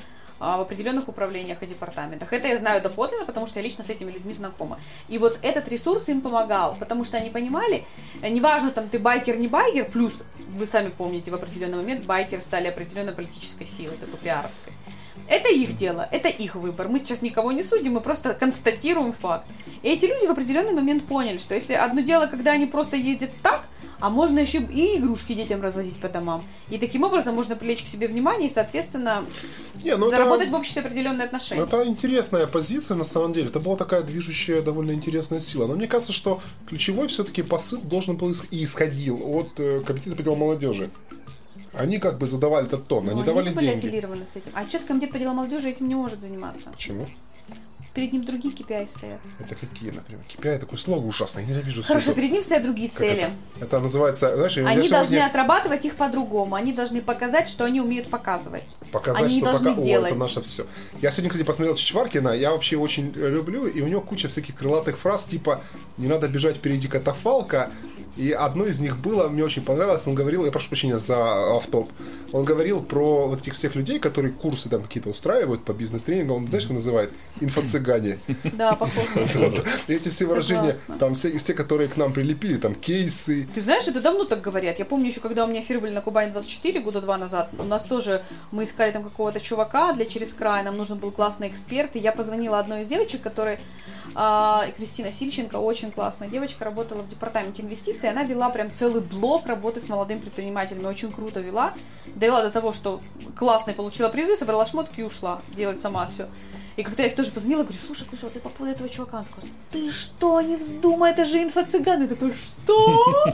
в определенных управлениях и департаментах. Это я знаю доподлинно, потому что я лично с этими людьми знакома. И вот этот ресурс им помогал, потому что они понимали, неважно, там ты байкер, не байкер, плюс, вы сами помните, в определенный момент байкеры стали определенной политической силой, такой пиаровской. Это их дело, это их выбор. Мы сейчас никого не судим, мы просто констатируем факт. И эти люди в определенный момент поняли, что если одно дело, когда они просто ездят так, а можно еще и игрушки детям развозить по домам. И таким образом можно привлечь к себе внимание и, соответственно, не, ну заработать это, в обществе определенные отношения. Это интересная позиция, на самом деле. Это была такая движущая, довольно интересная сила. Но мне кажется, что ключевой все-таки посыл должен был и исходил от комитета по делам молодежи. Они как бы задавали этот тон, но они давали деньги. Они были аффилированы с этим. А сейчас комитет по делам молодежи этим не может заниматься. Почему? Перед ним другие кей пи ай стоят. Это какие, например? кей пи ай такое слово ужасное, я ненавижу. Хорошо, перед ним стоят другие цели. Это? это называется... Знаешь, они сегодня... должны отрабатывать их по-другому. Они должны показать, что они умеют показывать. Показать, они что пока... О, делать. Это наше все. Я сегодня, кстати, посмотрел Чичваркина. Я вообще его очень люблю. И у него куча всяких крылатых фраз, типа «не надо бежать впереди катафалка». И одно из них было, мне очень понравилось, он говорил, я прошу прощения за автоп, он говорил про вот этих всех людей, которые курсы там какие-то устраивают по бизнес-тренингу, он, знаешь, как называет? Инфо-цыгане. Да, похоже. Эти все выражения, там все, которые к нам прилепили, там кейсы. Ты знаешь, это давно так говорят. Я помню еще, когда у меня эфир были на Кубани двадцать четыре года два назад, у нас тоже, мы искали там какого-то чувака для «Через край», нам нужен был классный эксперт, и я позвонила одной из девочек, которая, Кристина Сильченко, очень классная девочка, работала в департаменте инвестиций. Она вела прям целый блок работы с молодыми предпринимателями. Очень круто вела. Довела до того, что классно получила призы, собрала шмотки и ушла делать сама все. И когда я тоже позвонила, говорю, слушай, Ксюша, ты по поводу этого чувака. Она такая, ты что, не вздумай, это же инфо-цыган. Я такая, что?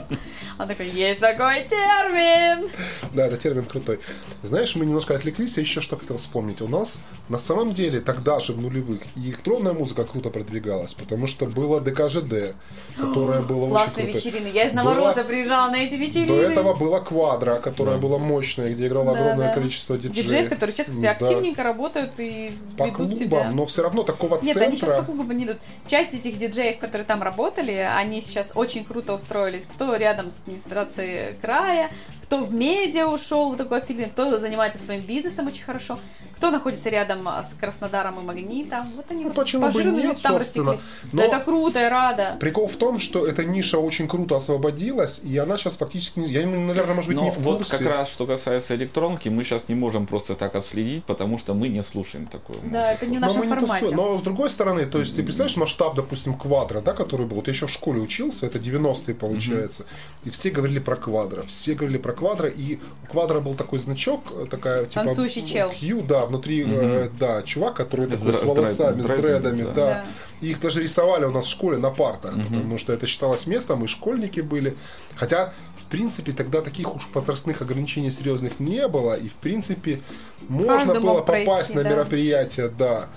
Она такая, есть такой термин. Да, это термин крутой. Знаешь, мы немножко отвлеклись, я еще что хотел вспомнить. У нас на самом деле тогда же в нулевых электронная музыка круто продвигалась, потому что было ДКЖД, которое было очень круто. Вечерины. Я из Новороза приезжала на эти вечерины. До этого была Квадра, которая была мощная, где играла огромное количество диджеев. Диджеев, которые сейчас все активненько работают и ведут себя. клубам, да. но все равно такого Нет, центра... Нет, они сейчас по клубам не идут. Часть этих диджеев, которые там работали, они сейчас очень круто устроились. Кто рядом с администрацией края, кто в медиа ушел, такой фильм, кто занимается своим бизнесом очень хорошо, кто находится рядом с Краснодаром и Магнитом. Вот они ну, вот почему бы нет, собственно. Но это круто, я рада. Прикол в том, что эта ниша очень круто освободилась, и она сейчас фактически... Я, наверное, может быть, Но не в курсе. Вот как раз, что касается электронки, мы сейчас не можем просто так отследить, потому что мы не слушаем такую музыку. Да, это не в нашем но формате. Тусу... Но с другой стороны, то есть ты представляешь масштаб, допустим, Квадра, да, который был, вот я еще в школе учился, это девяностые получается, mm-hmm. и все говорили про Квадра, все говорили про Квадра, и у Квадра был такой значок, такая, типа, танцующий чел. Q, да, внутри, mm-hmm. э, да, чувак, который Здра- такой с волосами, драйв, с дредами, да. да. И их даже рисовали у нас в школе на партах, mm-hmm. потому что это считалось местом, и школьники были, хотя... В принципе, тогда таких уж возрастных ограничений серьезных не было, и в принципе можно Каждый было попасть пройти, на да. мероприятие, да.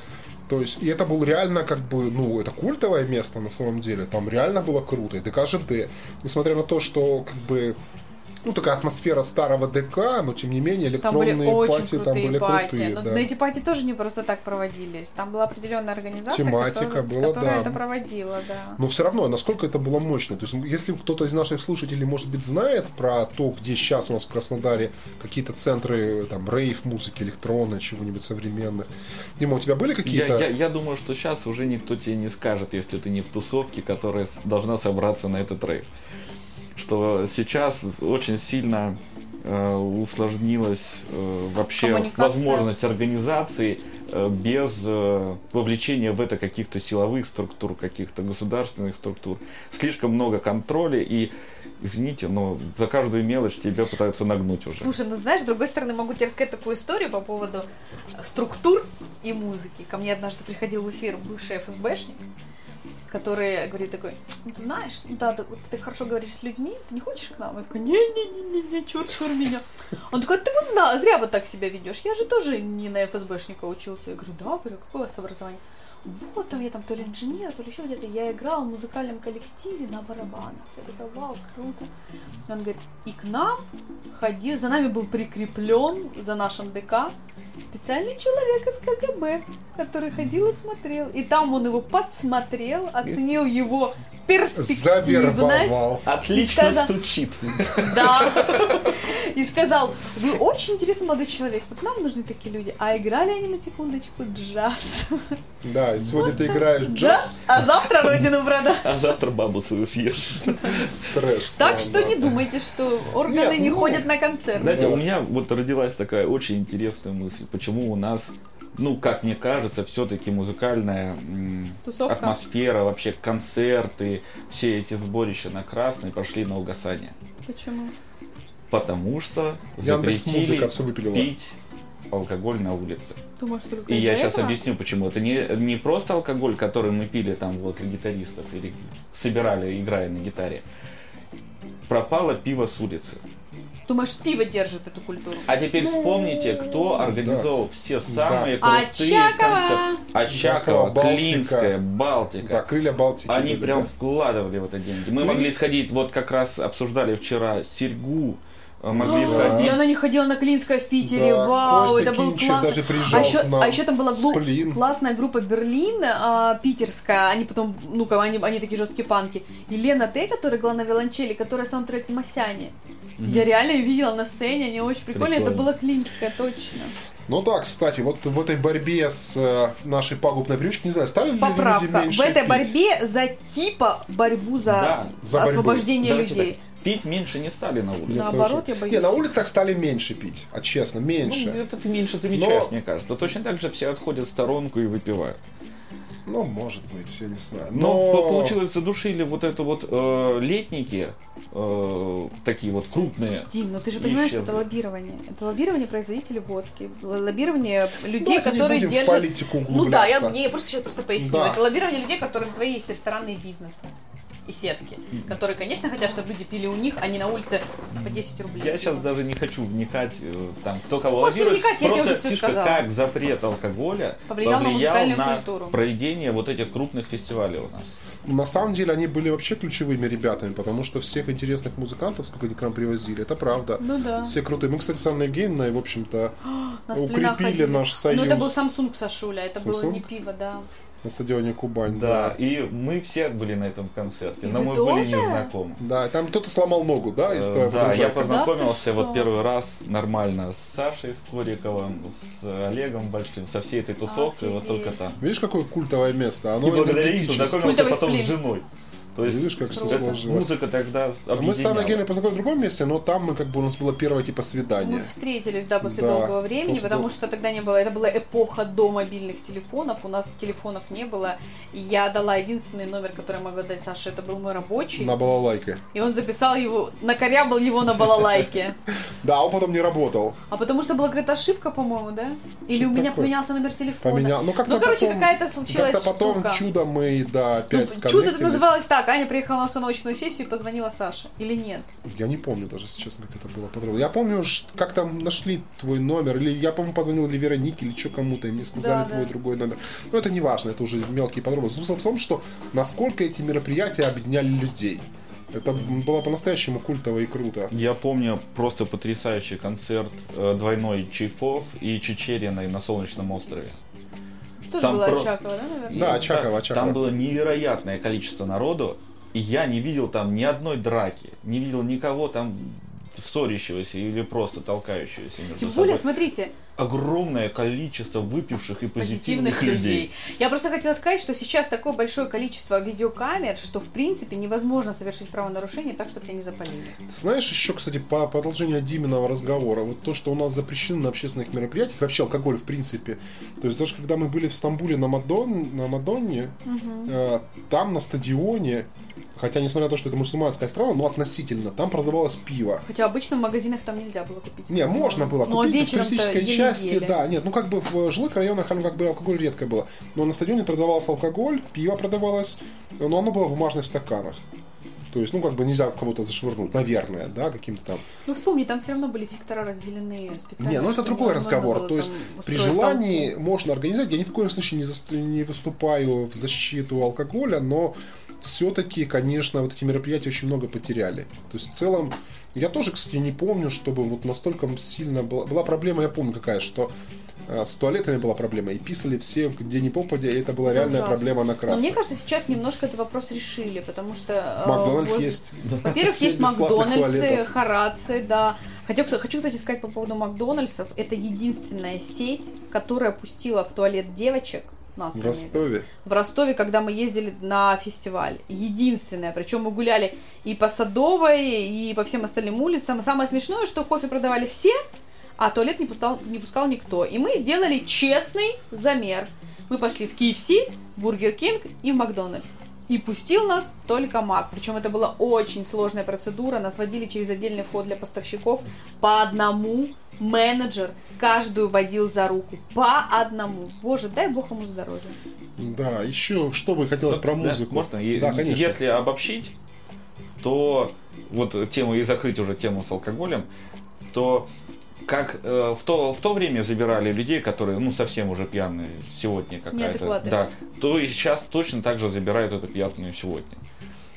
То есть, и это было реально как бы, ну, это культовое место на самом деле, там реально было круто, и ДКЖД, несмотря на то, что как бы, ну, такая атмосфера старого ДК, но тем не менее электронные пати там были пати. крутые. Но да. эти пати тоже не просто так проводились. Там была определенная организация, Тематика которая, была, которая да. это проводила. Да. Но все равно, насколько это было мощно. То есть, если кто-то из наших слушателей, может быть, знает про то, где сейчас у нас в Краснодаре какие-то центры там рейв-музыки, электронной, чего-нибудь современных. Дима, у тебя были какие-то? Я, я, я думаю, что сейчас уже никто тебе не скажет, если ты не в тусовке, которая должна собраться на этот рейв. Что сейчас очень сильно э, усложнилась э, вообще возможность организации э, без э, вовлечения в это каких-то силовых структур, каких-то государственных структур. Слишком много контроля и, извините, но за каждую мелочь тебя пытаются нагнуть уже. Слушай, ну знаешь, с другой стороны, могу тебе рассказать такую историю по поводу структур и музыки. Ко мне однажды приходил в эфир бывший эф эс бэшник, который говорит такой, ну, ты знаешь, ну да, ты, ты хорошо говоришь с людьми, ты не хочешь к нам? Я такой, не-не-не-не, черт, скоро меня. Он такой, ты вот зна- зря вот так себя ведешь, я же тоже не на эф эс бэшника учился. Я говорю, да, говорю, какое у вас образование? Вот, там я там то ли инженер, то ли еще где-то, я играл в музыкальном коллективе на барабанах. Я говорю, вау, круто. Он говорит, и к нам ходил, за нами был прикреплен, за нашим ДК, специальный человек из ка гэ бэ, который ходил и смотрел. И там он его подсмотрел, оценил его перспективность. Завербовал. Отлично сказал, стучит. Да. И сказал, вы очень интересный молодой человек, вот нам нужны такие люди. А играли они, на секундочку, джаз. Да. Сегодня вот ты играешь джаз, а завтра родину продашь. А завтра бабу свою съешь. Трэш. Так что не думайте, что органы не ходят на концерты. Знаете, у меня вот родилась такая очень интересная мысль. Почему у нас, ну, как мне кажется, все-таки музыкальная атмосфера, вообще концерты, все эти сборища на красный пошли на угасание. Почему? Потому что запретили пить алкоголь на улице. Думаешь, и я сейчас этого? объясню, почему. Это не, не просто алкоголь, который мы пили там возле гитаристов или собирали, играя на гитаре. Пропало пиво с улицы. Думаешь, пиво держит эту культуру? А теперь вспомните, кто организовал да. все самые да. крутые Очакова. концерты. Очакова, Балтика. Клинская, Балтика. Да, крылья Балтики. Они были, прям да. вкладывали в это деньги. Мы и... могли сходить, вот как раз обсуждали вчера Серьгу. Могли да. И она не ходила на Клинское в Питере. Да. Вау, Костя, это был классно. А еще, а еще там была Сплин. классная группа Берлин, а, питерская. Они потом, ну как, они, они такие жесткие панки. И Лена Т, которая играла на виолончели, которая саундтрек Масяне. Mm-hmm. Я реально видела на сцене, они очень прикольные. Прикольно. Это было Клинское, точно. Ну да, кстати, вот в этой борьбе с нашей пагубной привычкой, не знаю, стали ли Поправка. люди меньше в этой пить? борьбе за типа борьбу за, да, за освобождение борьбу. людей. Давайте так. Пить меньше не стали на улице. Наоборот, я боюсь. Не, на улицах стали меньше пить, а честно, меньше. Ну, это ты меньше замечаешь, Но... мне кажется. Точно так же все отходят в сторонку и выпивают. Ну, может быть, я не знаю. Но, Но получилось, задушили вот это вот э, летники, э, такие вот крупные. Дим, ну ты же понимаешь, что это лоббирование. Это лоббирование производителей водки, лоббирование людей, Давайте которые не будем держат. В политику углубляться. Ну да, я, я просто сейчас просто поясню. Да. Это лоббирование людей, которые свои есть ресторанные бизнесы и сетки, mm-hmm. которые, конечно, хотят, чтобы люди пили у них, а не на улице по десять рублей. Я сейчас даже не хочу вникать, там, кто кого лоббирует. Просто фишка, как запрет алкоголя повлиял, повлиял на, на проведение вот этих крупных фестивалей у нас. на самом деле они были вообще ключевыми ребятами, потому что всех интересных музыкантов, сколько они к нам привозили, это правда. Ну да. Все крутые. Мы, кстати, с Анной Евгеньевной, в общем-то, нас укрепили наш союз. Ну это был Samsung Сашуля, это Samsung? Было не пиво, да. На стадионе Кубань. Да, да, и мы все были на этом концерте, и но мы тоже были не знакомы. Да, там кто-то сломал ногу, да, из твоего подружка. Да, я познакомился да, вот что? первый раз нормально с Сашей Скориковым, с Олегом Большим, со всей этой тусовкой, Офигеть. вот только там. Видишь, какое культовое место? Оно и благодаря им познакомился потом сплин. с женой. То есть, видишь, как все сложилось. Музыка тогда объединяла. Мы с Анной Геной познакомились в другом месте, но там мы как бы у нас было первое типа свидание. Мы встретились, да, после да, долгого времени, после потому дол... что тогда не было, это была эпоха до мобильных телефонов, у нас телефонов не было, и я дала единственный номер, который я могла дать Саше, это был мой рабочий. На балалайке. И он записал его, накорябал его на балалайке. Да, он потом не работал. А потому что была какая-то ошибка, по-моему, да? Или у меня поменялся номер телефона. Ну, короче, какая-то случилась штука. Потом чудо мы, да, опять сконнектились. Чудо называлось так. Аня приехала на сыночную сессию и позвонила Саше. Или нет? Я не помню даже, если честно, как это было подробно. Я помню, как там нашли твой номер. Или я, по-моему, позвонил или Веронике, или что кому-то, и мне сказали да, твой да. другой номер. Но это не важно, это уже мелкие подробности. Смысл в том, что насколько эти мероприятия объединяли людей. Это было по-настоящему культово и круто. Я помню просто потрясающий концерт э, двойной Чайфов и Чичериной на Солнечном острове. Тоже было про... Очакова, да, наверное? Да, Очакова, Очакова. Там было невероятное количество народу, и я не видел там ни одной драки, не видел никого там ссорящегося или просто толкающегося между собой. Тем более, смотрите, огромное количество выпивших и позитивных, позитивных людей. людей. Я просто хотела сказать, что сейчас такое большое количество видеокамер, что в принципе невозможно совершить правонарушение так, чтобы тебя не запалили. Ты знаешь, еще, кстати, по продолжению Диминого разговора, вот то, что у нас запрещено на общественных мероприятиях, вообще алкоголь в принципе, то есть даже когда мы были в Стамбуле на, Мадон, на Мадонне, угу. э, там на стадионе, хотя несмотря на то, что это мусульманская страна, но относительно, там продавалось пиво. Хотя обычно в магазинах там нельзя было купить. Не, можно было купить, но в туристической части. Части, да, нет, ну как бы в жилых районах оно как бы алкоголь редко было. Но на стадионе продавался алкоголь, пиво продавалось, но оно было в бумажных стаканах. То есть, ну, как бы нельзя кого-то зашвырнуть, наверное, да, каким-то там. Ну, вспомни, там все равно были сектора разделены специально. Не, ну это другой разговор. То есть, при желании толпу. можно организовать. Я ни в коем случае не, за... не выступаю в защиту алкоголя, но все-таки, конечно, вот эти мероприятия очень много потеряли. То есть, в целом, я тоже, кстати, не помню, чтобы вот настолько сильно была... Была проблема, я помню какая, что с туалетами была проблема, и писали все где ни попадя, и это была ну, реальная ужасно. проблема на Красной. Но мне кажется, сейчас немножко этот вопрос решили, потому что... Макдональдс воз... есть. Во-первых, есть Макдональдсы, Хорации, да. Хотя, хочу, кстати, сказать по поводу Макдональдсов. Это единственная сеть, которая пустила в туалет девочек. Нас, в именно. Ростове. В Ростове, когда мы ездили на фестиваль. Единственное. Причем мы гуляли и по Садовой, и по всем остальным улицам. Самое смешное, что кофе продавали все, а туалет не пускал, не пускал никто. И мы сделали честный замер. Мы пошли в кей эф си, Burger King и в Макдональдс. И пустил нас только Мак. Причем это была очень сложная процедура. Нас водили через отдельный вход для поставщиков. По одному менеджер каждую водил за руку. По одному. Боже, дай бог ему здоровья. Да, еще что бы хотелось про музыку. Можно? Да, конечно. Если обобщить, то вот тему и закрыть уже тему с алкоголем, то как э, в, то, в то время забирали людей, которые ну совсем уже пьяные сегодня какая-то, да, то и сейчас точно так же забирают эту пьяную сегодня.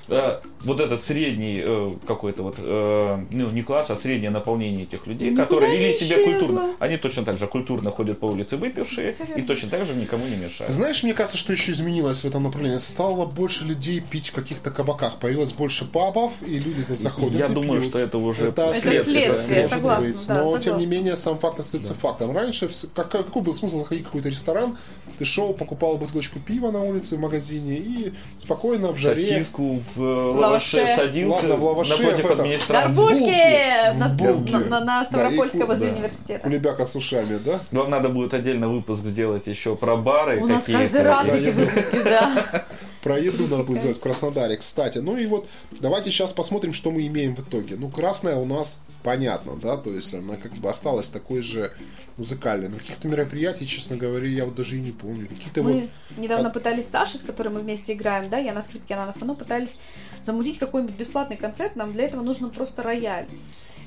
Э, вот этот средний э, какой-то вот, э, ну не класс, а среднее наполнение этих людей, никуда которые вели себя культурно, они точно так же культурно ходят по улице выпившие и точно так же никому не мешают. Знаешь, мне кажется, что еще изменилось в этом направлении. Стало больше людей пить в каких-то кабаках, появилось больше пабов, и люди заходят Я и думаю, пьют. что это уже это следствие, следствие да, согласна, да, но согласна. Тем не менее сам факт остается да. фактом. Раньше как, какой был смысл заходить в какой-то ресторан? Ты шел, покупал бутылочку пива на улице в магазине и спокойно в жаре. Сосиску в лаваше, лаваше садился Ладно, в лаваше, напротив в этом, администрации. На булке! На, на, на Ставропольской да, возле да. университета. Кулебяка с ушами, да? Вам надо будет отдельно выпуск сделать еще про бары. У нас каждый раз эти выпуски, да. Про еду надо будет сделать в Краснодаре, кстати. Ну и вот давайте сейчас посмотрим, что мы имеем в итоге. Ну, красная у нас понятно, да, то есть она как бы осталась такой же музыкальной. Но каких-то мероприятий, честно говоря, я вот даже и не помню. Какие-то мы вот... недавно От... пытались с Сашей, с которой мы вместе играем, да, я на скрипке, она на фоно, пытались замутить какой-нибудь бесплатный концерт, нам для этого нужен просто рояль.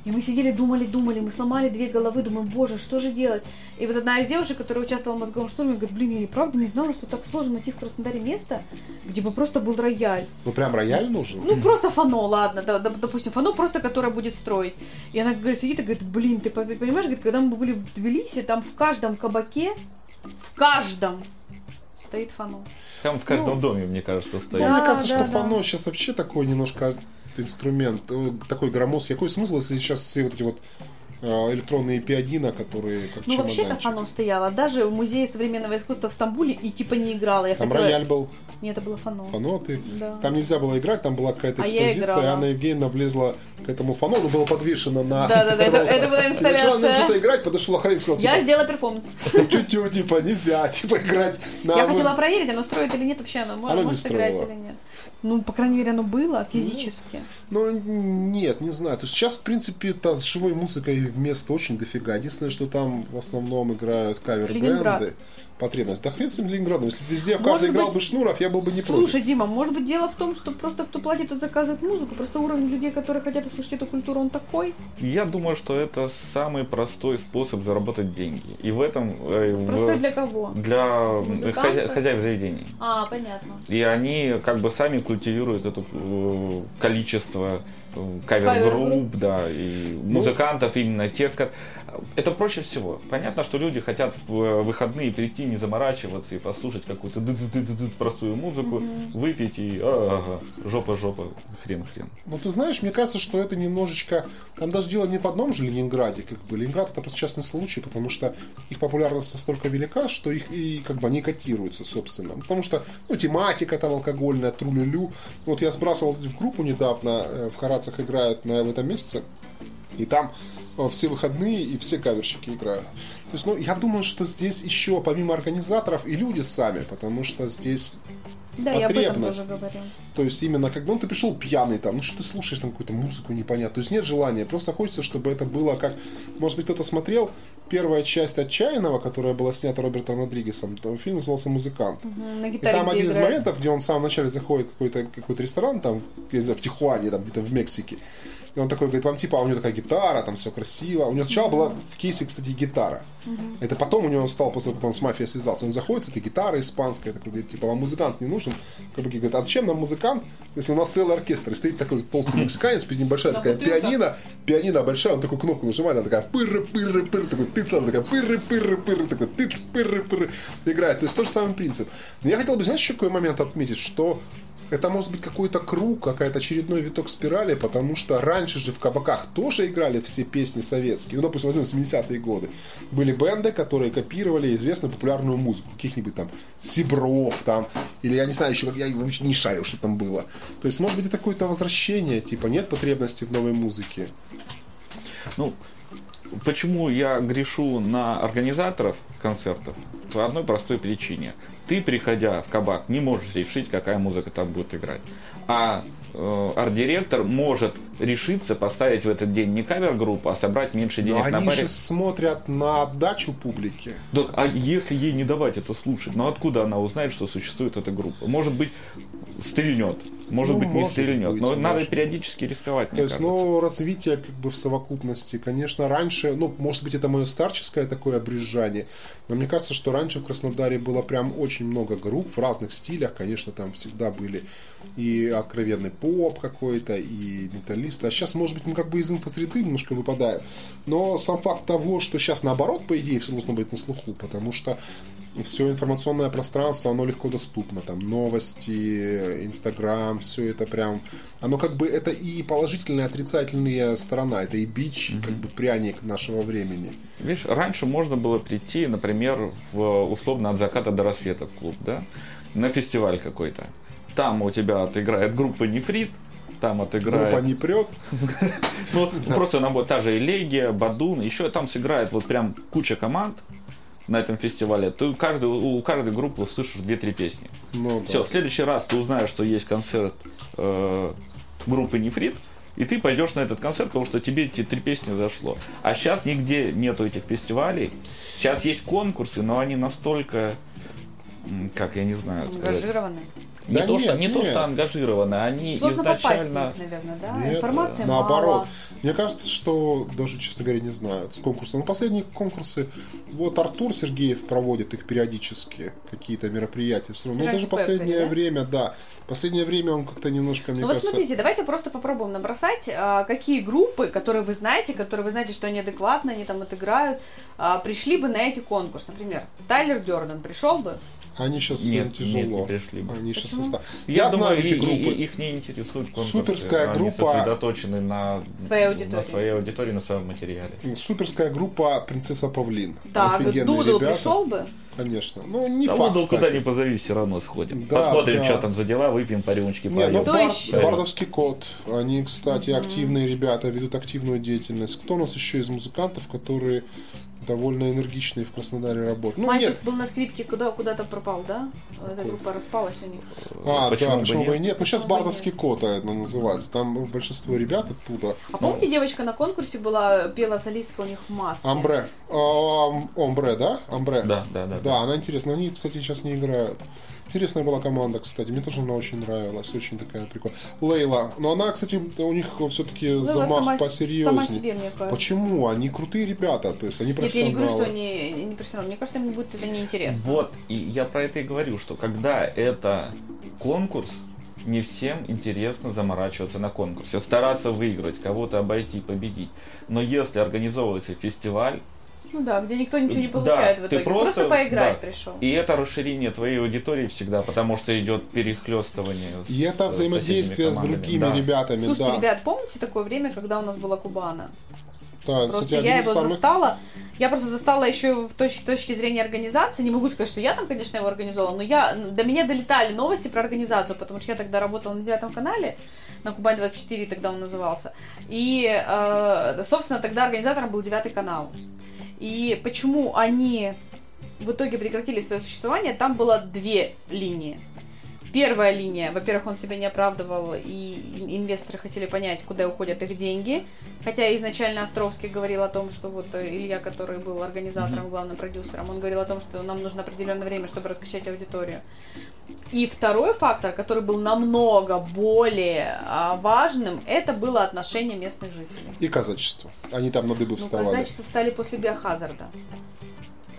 И мы сидели, думали, думали, мы сломали две головы, думаем, боже, что же делать? И вот одна из девушек, которая участвовала в мозговом штурме, говорит, блин, я и правда не знала, что так сложно найти в Краснодаре место, где бы просто был рояль. Ну прям рояль нужен? Ну просто фано, ладно, да, допустим, фано просто, которое будет строить. И она говорит, сидит и говорит, блин, ты понимаешь, говорит, когда мы были в Тбилиси, там в каждом кабаке, в каждом стоит фано. Там в каждом ну, доме, мне кажется, стоит. Да, мне кажется, да, что да. Фано сейчас вообще такой немножко... инструмент, такой громоздкий. Какой смысл, если сейчас все вот эти вот электронные пианино, которые как ну, чемоданчик? Ну, вообще-то фано стояло. Даже в Музее современного искусства в Стамбуле и типа не играла. Я там хотела... рояль был. Нет, это было фано. Фано ты? Да. Там нельзя было играть, там была какая-то экспозиция, а Анна Евгеньевна влезла к этому фано, но было подвешено на... Да-да-да, это была инсталляция. Начала на что-то играть, подошла охранник, сказала, я сделала перформанс. Чуть-чуть, типа, нельзя, типа, играть на... Я хотела проверить, оно строит или нет вообще, оно может сыграть или нет. Ну, по крайней мере, оно было физически. Ну, нет, не знаю. То есть сейчас, в принципе, с живой музыкой места очень дофига. Единственное, что там в основном играют кавер-бенды. Потребность. Да хрен с ним Ленинградом. Если бы везде в каждый играл быть... бы Шнуров, я был бы не Слушай, против. Слушай, Дима, может быть, дело в том, что просто кто платит, тот заказывает музыку. Просто уровень людей, которые хотят услышать эту культуру, он такой. Я думаю, что это самый простой способ заработать деньги. И в этом... Простой в... для кого? Для хозя... хозяев заведений. А, понятно. И они как бы сами культивируют это количество кавер-групп, да, и музыкантов, именно тех, как... Это проще всего. Понятно, что люди хотят в выходные перейти, не заморачиваться и послушать какую-то простую музыку, mm-hmm. выпить и ага, жопа-жопа, хрен-хрен. Ну, ты знаешь, мне кажется, что это немножечко... Там даже дело не в одном же Ленинграде, как бы. Ленинград — это просто частный случай, потому что их популярность настолько велика, что их и как бы они котируются, собственно. Потому что, ну, тематика там алкогольная, тру-лю-лю. Вот я сбрасывал в группу недавно, в Харатцах играют на, в этом месяце, и там... все выходные и все каверщики играют. То есть, ну, я думаю, что здесь еще помимо организаторов и люди сами, потому что здесь да, потребность. То есть именно как бы, ну, ты пришел пьяный там, ну что ты слушаешь там какую-то музыку непонятную. То есть нет желания, просто хочется, чтобы это было как... Может быть, кто-то смотрел первая часть «Отчаянного», которая была снята Робертом Родригесом, там фильм назывался «Музыкант». Угу, и там один играет. Из моментов, где он в самом начале заходит в какой-то, какой-то ресторан, там, я не знаю, в Тихуане, там, где-то в Мексике. И он такой говорит, вам типа, а у него такая гитара, там все красиво. У него сначала mm-hmm. была в кейсе, кстати, гитара. Mm-hmm. Это потом у него стал, после того, как он с мафией связался, он заходит с этой гитарой испанской, такой говорит, типа, вам музыкант не нужен. Кабаки говорит, а зачем нам музыкант, если у нас целый оркестр? И стоит такой толстый мексиканец, перед ним большая такая пианино, пианино большая, он такую кнопку нажимает, она такая пыры-пыры-пыры, такой тыц, она такая пыры-пыры-пыры, такой тыц-пыры-пыры, играет. То есть тот же самый принцип. Но я хотел бы, знаешь, еще какой момент отметить, что... Это может быть какой-то круг, какой-то очередной виток спирали, потому что раньше же в кабаках тоже играли все песни советские. Ну, допустим, возьмем семидесятые годы. Были бенды, которые копировали известную популярную музыку. Каких-нибудь там Сибров там, или я не знаю еще, как я не шарил, что там было. То есть, может быть, это какое-то возвращение, типа нет потребности в новой музыке. Ну, почему я грешу на организаторов концертов? По одной простой причине. Ты, приходя в кабак, не можешь решить, какая музыка там будет играть. А э, арт-директор может решиться поставить в этот день не кавер-группу, а собрать меньше денег на баре. Но они же смотрят на отдачу публики. Да, а если ей не давать это слушать, ну откуда она узнает, что существует эта группа? Может быть, стрельнет. Может ну, быть, может не стрельнет, быть, но может. Надо периодически рисковать. То есть, кажется. Ну, развитие как бы в совокупности, конечно, раньше, ну, может быть, это мое старческое такое обрезжание, но мне кажется, что раньше в Краснодаре было прям очень много групп в разных стилях, конечно, там всегда были и откровенный поп какой-то, и металлисты, а сейчас, может быть, мы как бы из инфосреды немножко выпадаем, но сам факт того, что сейчас наоборот, по идее, все должно быть на слуху, потому что все информационное пространство, оно легко доступно, там новости, Инстаграм, все это прям, оно как бы это и положительная, и отрицательная сторона, это и бич, mm-hmm. как бы пряник нашего времени. Видишь, раньше можно было прийти, например, в, условно от заката до рассвета в клуб, да, на фестиваль какой-то, там у тебя отыграет группа Нефрит, там отыграет... Группа не прет. Просто нам вот та же Элегия, Бадун, еще там сыграет вот прям куча команд. На этом фестивале, ты каждый, у каждой группы слышишь две-три песни. Ну, да. Все, в следующий раз ты узнаешь, что есть концерт э, группы Нефрит, и ты пойдешь на этот концерт, потому что тебе эти три песни зашло. А сейчас нигде нету этих фестивалей. Сейчас есть конкурсы, но они настолько, как я не знаю, сказать, Да не, то, нет, что, не то, что ангажированы, они сложно изначально... попасть, наверное, да? Нет, информация наоборот. Мало. Мне кажется, что даже, честно говоря, не знаю, с конкурса. Но последние конкурсы, вот Артур Сергеев проводит их периодически, какие-то мероприятия. Все равно. Но даже последнее Пеппери, время, да? да. Последнее время он как-то немножко, мне ну, кажется... Вот смотрите, давайте просто попробуем набросать, какие группы, которые вы знаете, которые вы знаете, что они адекватно, они там отыграют, пришли бы на эти конкурсы. Например, Тайлер Дёрден пришел бы? Они сейчас нет, тяжело. Нет, не они сейчас состав... Я, Я думаю, знаю эти группы. И, и, их не интересует конкурсы. Суперская группа... Они сосредоточены на своей аудитории, на, своей аудитории, на своем материале. Суперская группа «Принцесса Павлин». Да, Дудл пришел бы? Конечно. Ну, не да, факт, Дудл куда не позови, все равно сходим. Да, посмотрим, да. что там за дела, выпьем по рюмочке, поем. Ну, бар... Бардовский кот. Они, кстати, активные mm-hmm. ребята, ведут активную деятельность. Кто у нас еще из музыкантов, которые... довольно энергичные в Краснодаре работают. Ну, мальчик нет. был на скрипке, куда, куда-то пропал, да? Эта группа распалась у них. А, почему да, бы почему бы и нет? Ну, сейчас Бардовский кот, это называется. Там большинство ребят оттуда. А помните, ну, девочка на конкурсе была, пела солистка у них в маске? Омбре. Омбре, да? Омбре. Да, да, да. Да, она интересная. Они, кстати, сейчас не играют. Интересная была команда, кстати. Мне тоже она очень нравилась. Очень такая прикольная. Лейла. Но она, кстати, у них все-таки Лейла замах сама, посерьезнее. Сама себе, мне кажется. Почему? Они крутые ребята. То есть они профессионалы. Нет, я не говорю, что они не профессионалы. Мне кажется, им будет это неинтересно. Вот. И я про это и говорю, что когда это конкурс, не всем интересно заморачиваться на конкурсе. Стараться выиграть, кого-то обойти, победить. Но если организовывается фестиваль, ну да, где никто ничего не получает да, в итоге. Ты просто, просто поиграть да. пришел. И это расширение твоей аудитории всегда, потому что идет перехлестывание. И это взаимодействие с другими да. ребятами. Слушайте, да. ребят, помните такое время, когда у нас была Кубана? Да, просто я его самых... застала. Я просто застала еще в точке, точке зрения организации. Не могу сказать, что я там, конечно, его организовала, но я, до меня долетали новости про организацию, потому что я тогда работала на девятом канале, на Кубань двадцать четыре тогда он назывался. И, э, собственно, тогда организатором был девятый канал. И почему они в итоге прекратили свое существование, там было две линии. Первая линия, во-первых, он себя не оправдывал, и инвесторы хотели понять, куда уходят их деньги. Хотя изначально Островский говорил о том, что вот Илья, который был организатором, главным продюсером, он говорил о том, что нам нужно определенное время, чтобы раскачать аудиторию. И второй фактор, который был намного более важным, это было отношение местных жителей. И казачество. Они там на дыбы вставали. Ну, казачество встали после биохазарда.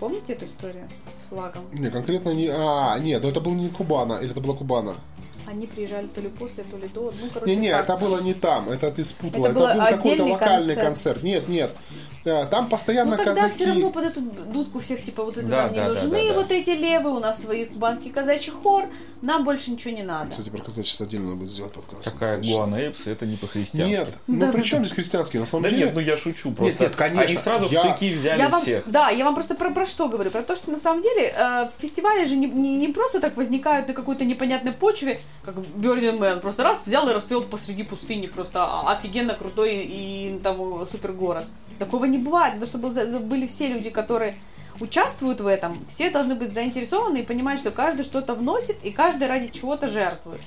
Помните эту историю с флагом? Не, конкретно не... А, нет, но это был не Кубана, или это была Кубана? Они приезжали то ли после, то ли до... Ну, короче, не, не, это было не там, это ты спутала. Это, это был какой-то локальный концерт. концерт. Нет, нет. Там постоянно казаки... Ну тогда казаки... все равно под эту дудку всех, типа, вот это да, нам да, не нужны, да, да, да. вот эти левые, у нас свой кубанский казачий хор, нам больше ничего не надо. Кстати, про казачество отдельно надо сделать подкаст. Какая Гуана Эпс, это не по-христиански. Нет, да, ну при чем здесь христианские, на самом да деле? Да нет, ну я шучу просто. Нет, нет, конечно. Они сразу я... в штыки взяли я вам... всех. Да, я вам просто про, про что говорю, про то, что на самом деле э, фестивали же не, не, не просто так возникают на какой-то непонятной почве, как Burning Man, просто раз взял и расцвел посреди пустыни, просто офигенно крутой и, и там супергород. Такого не бывает, потому что был, были все люди, которые участвуют в этом, все должны быть заинтересованы и понимать, что каждый что-то вносит и каждый ради чего-то жертвует.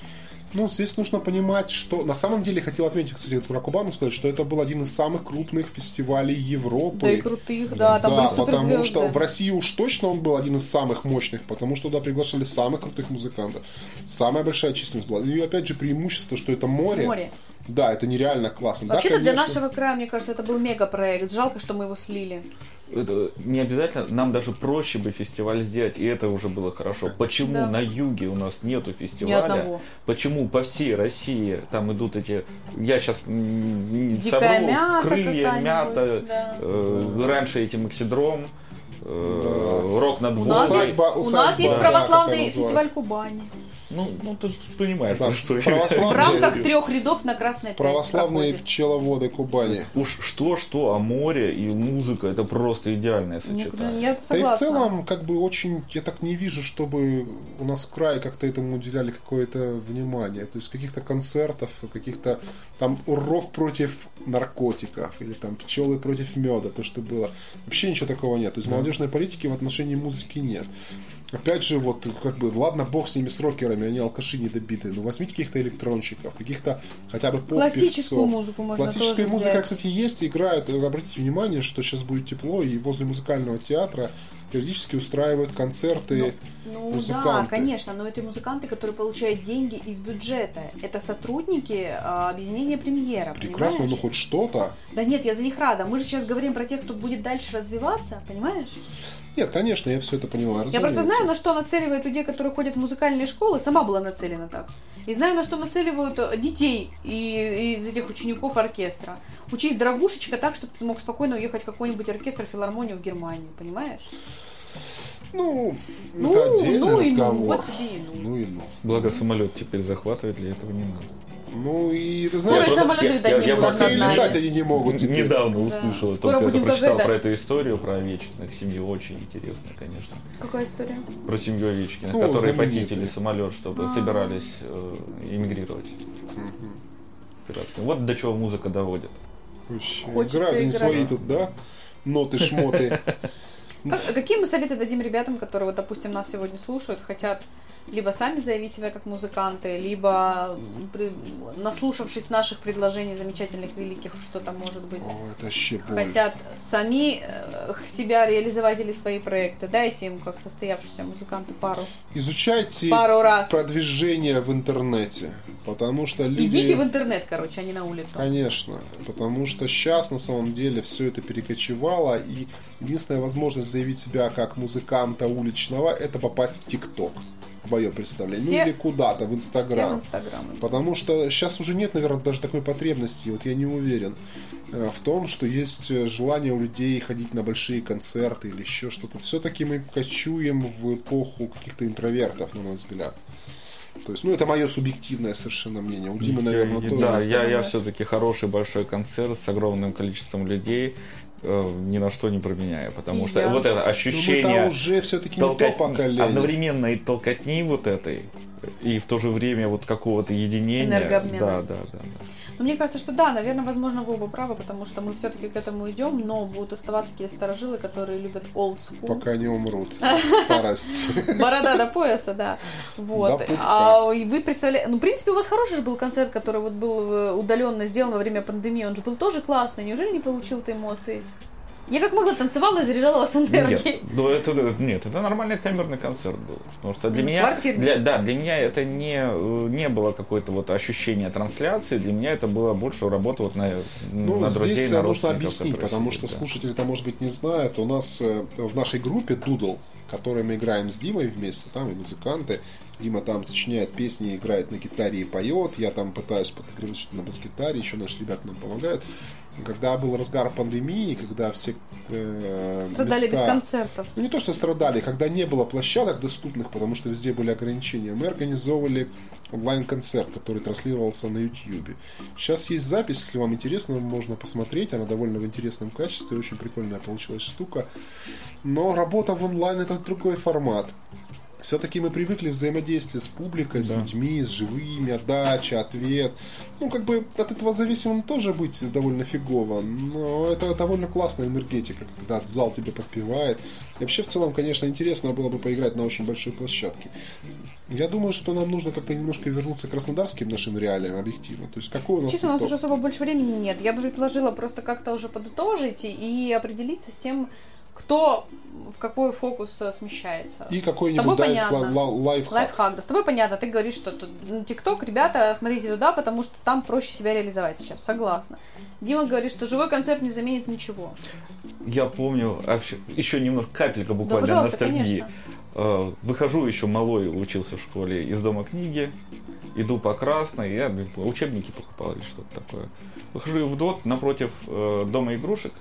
Ну, здесь нужно понимать, что... На самом деле, хотел отметить, кстати, про Кубану сказать, что это был один из самых крупных фестивалей Европы. Да и крутых, да, там да, были суперзвезды. Потому что в России уж точно он был один из самых мощных, потому что туда приглашали самых крутых музыкантов. Самая большая численность была. И опять же преимущество, что это море. Море. Да, это нереально классно. Вообще-то да, для нашего края, мне кажется, это был мегапроект. Жалко, что мы его слили. Это не обязательно. Нам даже проще бы фестиваль сделать, и это уже было хорошо. Почему да. на юге у нас нету фестиваля? Ни одного. Почему по всей России там идут эти... Я сейчас Дикая совру. Мята, крылья, мята. Да. Э, раньше эти Максидром. Э, рок над Волгой. У нас есть православный да, фестиваль Кубани. Ну, ну, ты понимаешь, да, что в рамках трех рядов на Красной Площади. Православные пчеловоды Кубани. Уж что-что, а море и музыка, это просто идеальное сочетание. Нет, да и в целом, как бы очень, я так не вижу, чтобы у нас в крае как-то этому уделяли какое-то внимание. То есть каких-то концертов, каких-то там урок против наркотиков, или там пчелы против меда, то, что было. Вообще ничего такого нет. То есть да. молодежной политики в отношении музыки нет. Опять же, вот, как бы, ладно, бог с ними, с рокерами, они алкаши недобитые, но возьмите каких-то электронщиков, каких-то хотя бы поп-певцов. Классическую музыку можно Классическая тоже музыка, взять. Кстати, есть, играют, обратите внимание, что сейчас будет тепло, и возле музыкального театра периодически устраивают концерты ну, ну, музыканты. Да, конечно, но это музыканты, которые получают деньги из бюджета. Это сотрудники а, объединения «Премьера». Прекрасно, понимаешь? Ну хоть что-то. Да нет, я за них рада. Мы же сейчас говорим про тех, кто будет дальше развиваться, понимаешь? Нет, конечно, я все это понимаю. Я просто знаю, на что нацеливают людей, которые ходят в музыкальные школы. Сама была нацелена так. И знаю, на что нацеливают детей из этих учеников оркестра. Учись, дорогушечка, так, чтобы ты смог спокойно уехать в какой-нибудь оркестр, филармонию в Германию, понимаешь? Ну, ну это отдельный ну разговор. И ну, вот ну. ну и ну. Благо самолет теперь захватывать, для этого не надо. Ну и ты знаешь, так и летать они не могут. Теперь. Недавно услышал, да. только это прочитал про эту историю про Овечкиных, семью, очень интересно, конечно. Какая история? Про семью Овечкиных, ну, которые похитили самолет, чтобы а. собирались эмигрировать. Угу. Вот до чего музыка доводит. Играют не свои тут, да? Ноты, шмоты. Какие мы советы дадим ребятам, которые, допустим, нас сегодня слушают, хотят либо сами заявить себя как музыканты, либо, наслушавшись наших предложений замечательных, великих, что-то может быть, О, это хотят сами себя реализовать или свои проекты. Дайте им, как состоявшиеся музыканты, пару. Изучайте пару раз. Продвижение в интернете, потому что люди... Идите в интернет, короче, а не на улицу. Конечно, потому что сейчас на самом деле все это перекочевало, и единственная возможность заявить себя как музыканта уличного — это попасть в ТикТок. В моем представлении. Все... Ну или куда-то, в Инстаграм. Потому что сейчас уже нет, наверное, даже такой потребности, вот я не уверен, в том, что есть желание у людей ходить на большие концерты или еще что-то. Все-таки мы кочуем в эпоху каких-то интровертов, на мой взгляд. То есть, ну, это мое субъективное совершенно мнение. У Димы, наверное, я, тоже. Да, я, я все-таки хороший большой концерт с огромным количеством людей ни на что не променяя, потому и что я... вот это ощущение уже все-таки толкот... одновременно и толкотни вот этой, и в то же время вот какого-то единения. Энергообмена. Да, да, да. Но мне кажется, что да, наверное, возможно, вы оба правы, потому что мы все-таки к этому идем, но будут оставаться те старожилы, которые любят old school. Пока не умрут. Старость. Борода до пояса, да. Вот. А вы представляете... Ну, в принципе, у вас хороший же был концерт, который вот был удаленно сделан во время пандемии. Он же был тоже классный. Неужели не получил ты эмоций? Я как могла танцевала и заряжала вас энергией. Нет, ну это, нет, это нормальный камерный концерт был. Потому что для меня, для, да, для меня это не, не было какое-то вот ощущение трансляции, для меня это было больше работа вот на, ну, на друзей. Здесь нужно объяснить, потому сидит, что да. слушатели-то, может быть, не знают. У нас в нашей группе «Дудл», в которой мы играем с Димой вместе, там и музыканты. Дима там сочиняет песни, играет на гитаре и поет. Я там пытаюсь подыгрывать что-то на бас-гитаре. Еще наши ребята нам помогают. Когда был разгар пандемии, когда все э, страдали места... без концертов. Ну не то, что страдали, когда не было площадок доступных, потому что везде были ограничения. Мы организовывали онлайн-концерт, который транслировался на YouTube. Сейчас есть запись, если вам интересно, можно посмотреть. Она довольно в интересном качестве, очень прикольная получилась штука. Но работа в онлайн — это другой формат. Все-таки мы привыкли взаимодействие с публикой, да. с людьми, с живыми, отдача, ответ. Ну, как бы от этого зависимо тоже быть довольно фигово, но это довольно классная энергетика, когда зал тебя подпевает. И вообще, в целом, конечно, интересно было бы поиграть на очень большой площадке. Я думаю, что нам нужно как-то немножко вернуться к краснодарским нашим реалиям, объективно. То есть, какой у нас... Честно, у нас уже особо больше времени нет. Я бы предложила просто как-то уже подытожить и определиться с тем, кто в какой фокус смещается. И какой-нибудь дает лайфхак. Лайфхак, да. С тобой понятно, ты говоришь, что ТикТок, ребята, смотрите туда, потому что там проще себя реализовать сейчас. Согласна. Дима говорит, что живой концерт не заменит ничего. Я помню, вообще, еще немножко капелька буквально да, ностальгии. Конечно. Выхожу еще малой, учился в школе, из дома книги, иду по Красной, я учебники покупал или что-то такое. Выхожу в ДОТ напротив дома игрушек,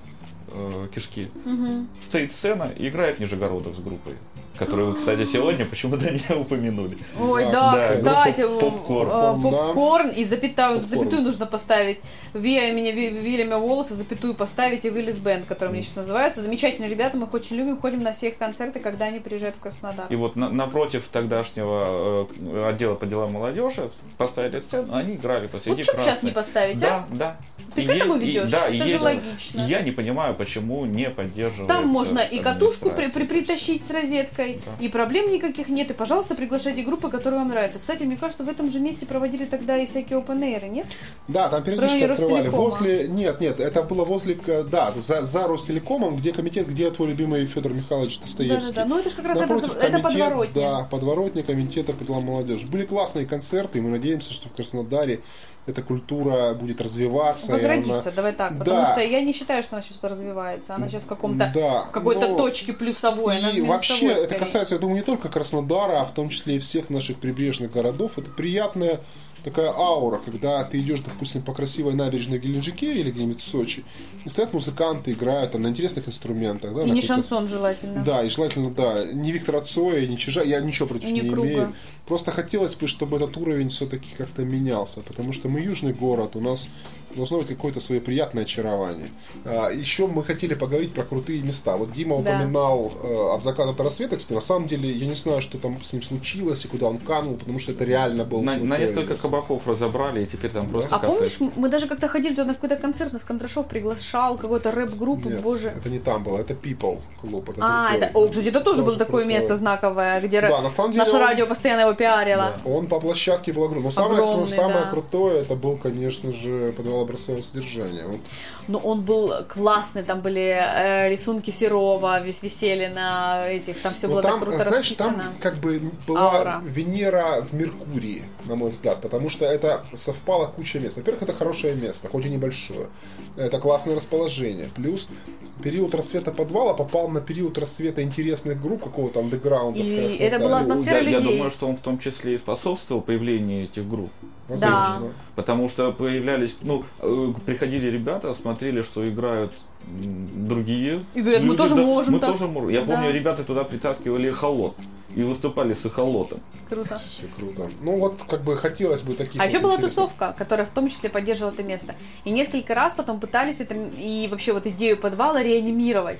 кишки. Угу. Стоит сцена и играет Нижегородов с группой, которую вы, кстати, сегодня почему-то не упомянули. Ой, да, да кстати, попкорн, а, попкорн да. и запятую, попкорн. запятую нужно поставить. Вея меня Вильяма волосы, запятую поставить и Виллис Бенд, который мне сейчас называется. Замечательные ребята, мы их очень любим, ходим на все их концерты, когда они приезжают в Краснодар. И вот на- напротив тогдашнего э, отдела по делам молодежи поставили сцену, они играли посреди Красной. Вот что сейчас не поставить, а? Да, да. Ты к этому ведешь? Да, это же логично. Я не понимаю, почему не поддерживается. Там можно и катушку притащить с розеткой, Сильченко, да. И проблем никаких нет. И, пожалуйста, приглашайте группы, которые вам нравятся. Кстати, мне кажется, в этом же месте проводили тогда и всякие open-air, нет? Да, там периодически Про открывали. Возле... Нет, нет, это было возле... Да, за, за Ростелекомом, где комитет, где твой любимый Федор Михайлович Достоевский. Да, да, да. Ну, это же как раз напротив, это, комитет, это подворотня. Да, подворотня комитета по делам молодежи. Были классные концерты, и мы надеемся, что в Краснодаре эта культура будет развиваться. Возродиться, она... давай так, потому да. что я не считаю, что она сейчас развивается. Она сейчас в каком-то, да, в какой-то но... точке плюсовой. И вообще, плюсовой, это скорее. Касается, я думаю, не только Краснодара, а в том числе и всех наших прибрежных городов. Это приятная такая аура, когда ты идешь, допустим, по красивой набережной в Геленджике или где-нибудь в Сочи, и стоят музыканты, играют там на интересных инструментах. Да, и не шансон желательно. Да, и желательно, да. Не Виктора Цоя, не Чижа, я ничего против и не, не имею. Просто хотелось бы, чтобы этот уровень все-таки как-то менялся, потому что мы южный город, у нас должно быть какое-то свое приятное очарование. А, еще мы хотели поговорить про крутые места. Вот Дима да. упоминал э, «От заката до рассвета». Кстати, на самом деле, я не знаю, что там с ним случилось и куда он канул, потому что это реально был... На, на несколько кабаков разобрали, и теперь там да? просто а кафе. А помнишь, мы даже как-то ходили туда на какой-то концерт, нас Кондрашов приглашал, какой-то рэп-группу, Нет, боже. это не там было, это People Club. Это а, это, о, кстати, это тоже, тоже было такое крутое место знаковое, где да, на самом деле наше он... радио постоянно его пиарило. Да. Он по площадке был огромный. Но самое, огромный, самое да. крутое, это был, конечно же, подвал образцового содержания. Вот. Но он был классный, там были э, рисунки Серова, весь висели на этих, там все Но было там, так круто знаешь, расписано. Там как бы была Аура. Венера в Меркурии, на мой взгляд, потому что это совпало куча мест. Во-первых, это хорошее место, хоть и небольшое. Это классное расположение. Плюс период рассвета подвала попал на период рассвета интересных групп какого-то андеграунда. И это была атмосфера людей. Я, я думаю, что он в том числе и способствовал появлению этих групп. Возможно. Да. Потому что появлялись, ну, приходили ребята, смотрели, что играют другие. И говорят, люди, мы тоже да, можем. Мы так. тоже можем. Я да. помню, ребята туда притаскивали эхолот. И выступали с эхолотом. Круто. Все круто. Ну вот, как бы хотелось бы таких... А вот еще была тусовка, которая в том числе поддерживала это место. И несколько раз потом пытались это, и вообще вот идею подвала реанимировать.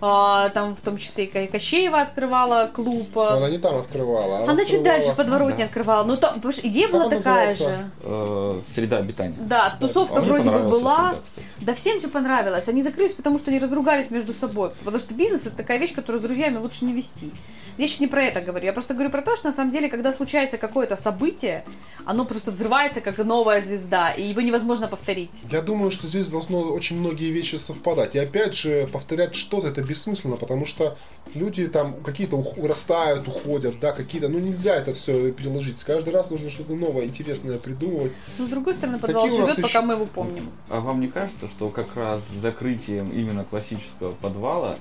Там в том числе и Кощеева открывала клуб. Но она не там открывала. Она, она открывала... чуть дальше в подворотне да. открывала. Ну там идея как была такая назывался? Же. Э-э, среда обитания. Да, тусовка да, вроде бы была. Среда, да всем все понравилось. Они закрылись, потому что они разругались между собой. Потому что бизнес это такая вещь, которую с друзьями лучше не вести. Я сейчас не про это говорю. Я просто говорю про то, что на самом деле, когда случается какое-то событие, оно просто взрывается как новая звезда, и его невозможно повторить. Я думаю, что здесь должно очень многие вещи совпадать. И опять же, повторять что-то это бессмысленно, потому что люди там какие-то вырастают, уходят, да, какие-то, ну нельзя это все переложить. Каждый раз нужно что-то новое, интересное придумывать. Но с другой стороны, подвал живет, пока еще... мы его помним. А вам не кажется, что как раз с закрытием именно классического подвала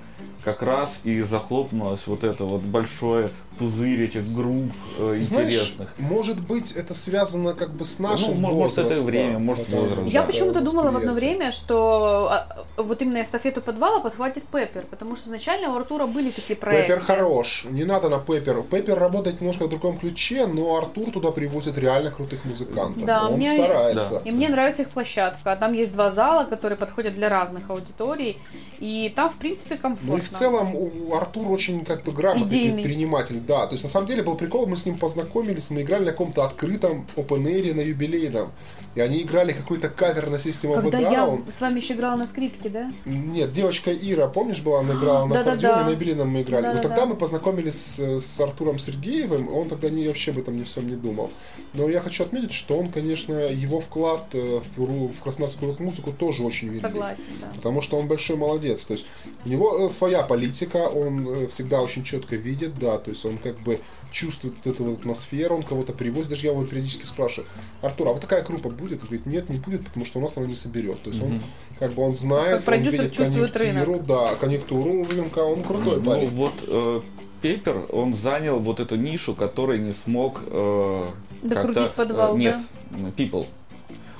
как раз и захлопнулось вот это вот большое пузырь этих групп э, интересных? Знаешь, может быть, это связано как бы с нашим ну, возрастом. Может, это время, может, это возраст. Я да, почему-то думала в одно время, что вот именно эстафету подвала подхватит Пеппер, потому что изначально у Артура были такие проекты. Пеппер хорош, не надо на Пеппер. Пеппер работает немножко в другом ключе, но Артур туда привозит реально крутых музыкантов. Да, он мне... старается. Да. И мне нравится их площадка. Там есть два зала, которые подходят для разных аудиторий, и там, в принципе, комфортно. Ну и в целом у Артура очень как бы грамотный предприниматель. Да, то есть на самом деле был прикол, мы с ним познакомились, мы играли на каком-то открытом опен-эре на юбилейном, и они играли какой-то кавер на систему Когда Down. Я с вами еще играла на скрипке, да? Нет, девочка Ира, помнишь, была, она играла на аккордеоне, на юбилейном мы играли. Да-да-да. Вот тогда мы познакомились с, с Артуром Сергеевым, он тогда не, вообще об этом ни всем не думал. Но я хочу отметить, что он, конечно, его вклад в, в краснодарскую рок-музыку тоже очень велик. Согласен, да. Потому что он большой молодец, то есть у него своя политика, он всегда очень четко видит, да, то есть он как бы чувствует эту атмосферу, он кого-то привозит. Даже я его периодически спрашиваю: Артур, а вот такая группа будет? Он говорит: нет, не будет, потому что у нас она не соберет. То есть он mm-hmm. как бы он знает, как он видит конъюнктуру, да, конъюнктуру рынка, он крутой mm-hmm. парень. Ну, вот э, Пеппер, он занял вот эту нишу, который не смог э, докрутить подвал, э, нет, да? People.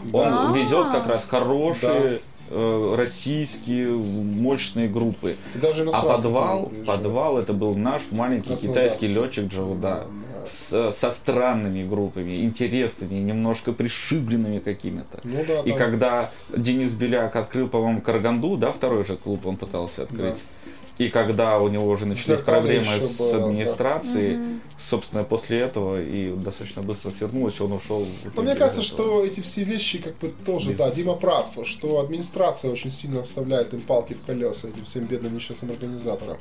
Да. Он везет как раз хорошие... Да. российские мощные группы. А подвал, подвал это был наш маленький китайский летчик Джауда. С, со странными группами, интересными, немножко пришибленными какими-то. Ну, да, и да. когда Денис Беляк открыл, по-моему, Караганду, да, второй же клуб он пытался открыть. Да. И когда у него уже начались проблемы с было, администрацией, да. собственно, после этого и достаточно быстро свернулось, он ушел. Но мне кажется, что эти все вещи как бы тоже, да, Дима прав, что администрация очень сильно вставляет им палки в колеса, этим всем бедным несчастным организаторам.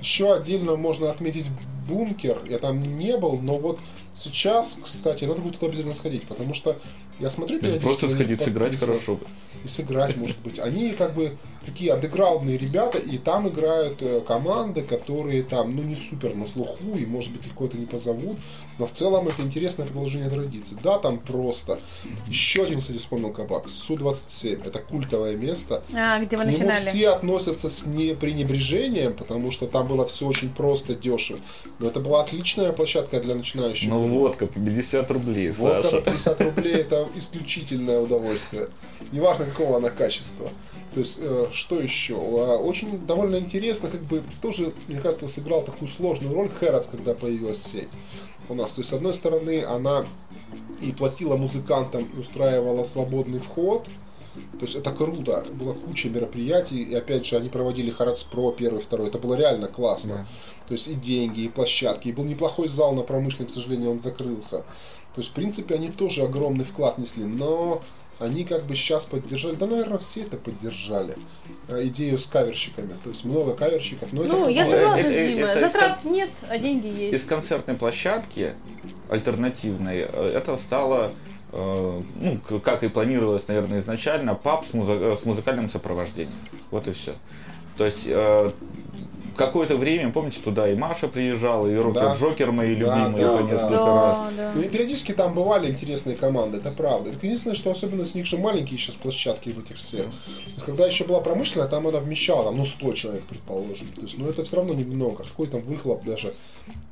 Еще отдельно можно отметить бункер. Я там не был, но вот сейчас, кстати, надо будет туда обязательно сходить, потому что я смотрю периодически... Просто сходить, сыграть хорошо. И сыграть, может быть. Они как бы такие андеграундные ребята, и там играют команды, которые там, ну, не супер на слуху, и, может быть, кого-то не позовут. Но в целом это интересное продолжение традиции. Да, там просто. Еще один, кстати, вспомнил кабак. Су двадцать семь. Это культовое место. А, где вы начинали? К нему все относятся с непренебрежением, потому что там было все очень просто, дешево. Но это была отличная площадка для начинающих. Ну, водка по пятьдесят рублей, Саша. Водка по пятьдесят рублей – это исключительное удовольствие. Неважно, какого она качества. То есть, э, что еще? Очень довольно интересно, как бы тоже, мне кажется, сыграл такую сложную роль Хэротс, когда появилась сеть у нас. То есть, с одной стороны, она и платила музыкантам, и устраивала свободный вход. То есть, это круто. Была куча мероприятий. И, опять же, они проводили Хэротс Про первый, второй. Это было реально классно. Yeah. То есть, и деньги, и площадки. И был неплохой зал на Промышленной, к сожалению, он закрылся. То есть, в принципе, они тоже огромный вклад несли. Но... Они как бы сейчас поддержали, да, наверное, все это поддержали, идею с каверщиками, то есть много каверщиков. Но ну, это я согласна с Димой, затрат нет, а деньги есть. Из концертной площадки альтернативной это стало, ну, как и планировалось, наверное, изначально, паб с, музы- с музыкальным сопровождением, вот и все. То есть... Какое-то время, помните, туда и Маша приезжала, и Рокер-Джокер, мои любимые, да, да, по несколько да, раз. Да. Ну и периодически там бывали интересные команды, это правда. Это единственное, что особенно с них же маленькие сейчас площадки в этих всех. Когда еще была промышленная, там она вмещала, там, ну, сто человек, предположим. То есть, ну это все равно немного. Какой там выхлоп даже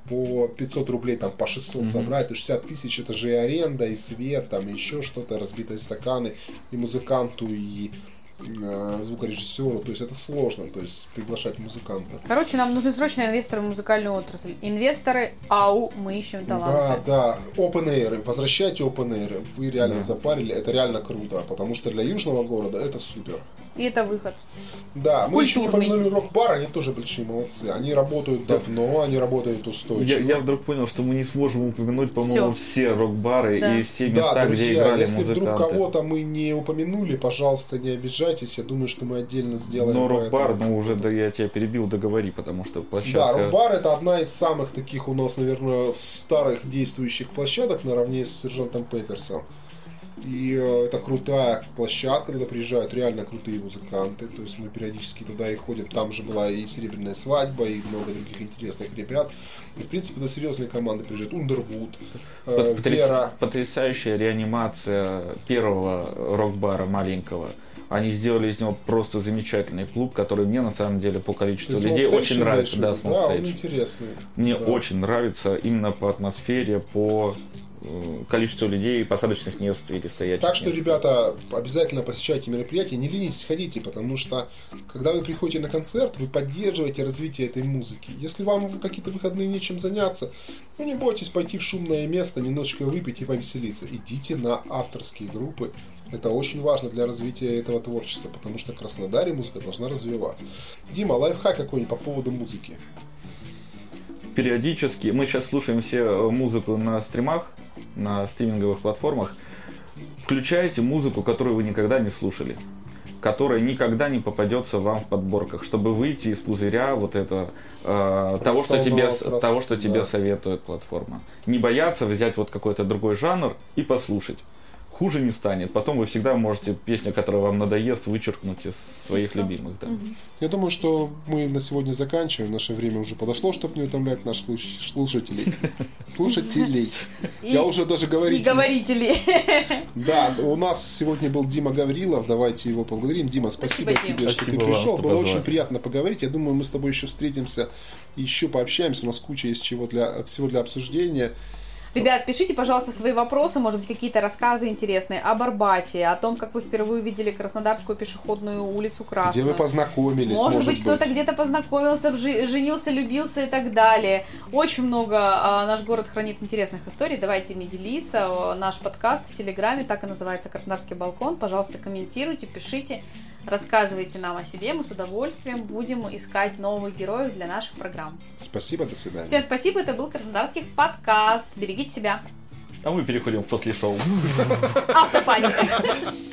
по пятьсот рублей, там по шестьсот mm-hmm. собрать, и шестьдесят тысяч, это же и аренда, и свет, там и еще что-то, разбитые стаканы, и музыканту, и... звукорежиссеру, то есть это сложно, то есть приглашать музыканта. Короче, нам нужны срочно инвесторы в музыкальную отрасль. Инвесторы, ау, мы ищем таланты. Да, да, опен-эйры, возвращайте опен-эйры, вы реально да. запарили, это реально круто, потому что для южного города это супер. И это выход. Да, культурный. Мы еще не помянули рок-бар, они тоже большие молодцы, они работают да. давно, они работают устойчиво. Я, я вдруг понял, что мы не сможем упомянуть, по-моему, все, все рок-бары да. и все места, да, друзья, где играли если музыканты. Вдруг кого-то мы не упомянули, пожалуйста, не обижайтесь. Я думаю, что мы отдельно сделаем. Но рок-бар, ну уже да, я тебя перебил, договори, потому что площадка... Да, рок-бар это одна из самых таких у нас, наверное, старых действующих площадок наравне с Сержантом Пепперсом. И это крутая площадка, туда приезжают реально крутые музыканты. То есть мы периодически туда и ходим. Там же была и «Серебряная свадьба», и много других интересных ребят. И, в принципе, до серьезной команды приезжают. Ундервуд, э, Потряс... Вера. Потрясающая реанимация первого рок-бара маленького. Они сделали из него просто замечательный клуб, который мне, на самом деле, по количеству и людей очень нравится. Да, да, он интересный. Мне да. очень нравится именно по атмосфере, по... количество людей, посадочных мест или стоячих. Так что, мест. Ребята, обязательно посещайте мероприятия, не ленитесь, ходите, потому что, когда вы приходите на концерт, вы поддерживаете развитие этой музыки. Если вам какие-то выходные нечем заняться, ну не бойтесь пойти в шумное место, немножечко выпить и повеселиться. Идите на авторские группы. Это очень важно для развития этого творчества, потому что в Краснодаре музыка должна развиваться. Дима, лайфхак какой-нибудь по поводу музыки? Периодически. Мы сейчас слушаем все музыку на стримах, на стриминговых платформах. Включайте музыку, которую вы никогда не слушали, которая никогда не попадется вам в подборках, чтобы выйти из пузыря вот это, э, того, что тебе, того, что тебе да. советует платформа. Не бояться взять вот какой-то другой жанр и послушать. Хуже не станет. Потом вы всегда можете песню, которая вам надоест, вычеркнуть из своих Искал. любимых. Да. Угу. Я думаю, что мы на сегодня заканчиваем. Наше время уже подошло, чтобы не утомлять наших слушателей. Слушателей. Я уже даже говорителей. Говорителей. Да, у нас сегодня был Дима Гаврилов. Давайте его поблагодарим. Дима, спасибо тебе, что ты пришел. Было очень приятно поговорить. Я думаю, мы с тобой еще встретимся, еще пообщаемся. У нас куча есть чего для всего для обсуждения. Ребят, пишите, пожалуйста, свои вопросы, может быть, какие-то рассказы интересные об Арбате, о том, как вы впервые увидели Краснодарскую пешеходную улицу Красную. Где вы познакомились, может, может быть. быть. Кто-то где-то познакомился, женился, любился и так далее. Очень много а, наш город хранит интересных историй, давайте ими делиться. Наш подкаст в Телеграме, так и называется «Краснодарский балкон». Пожалуйста, комментируйте, пишите, рассказывайте нам о себе. Мы с удовольствием будем искать новых героев для наших программ. Спасибо, до свидания. Всем спасибо, это был Краснодарский подкаст. Берегите себя. А мы переходим в после шоу. Автопаника.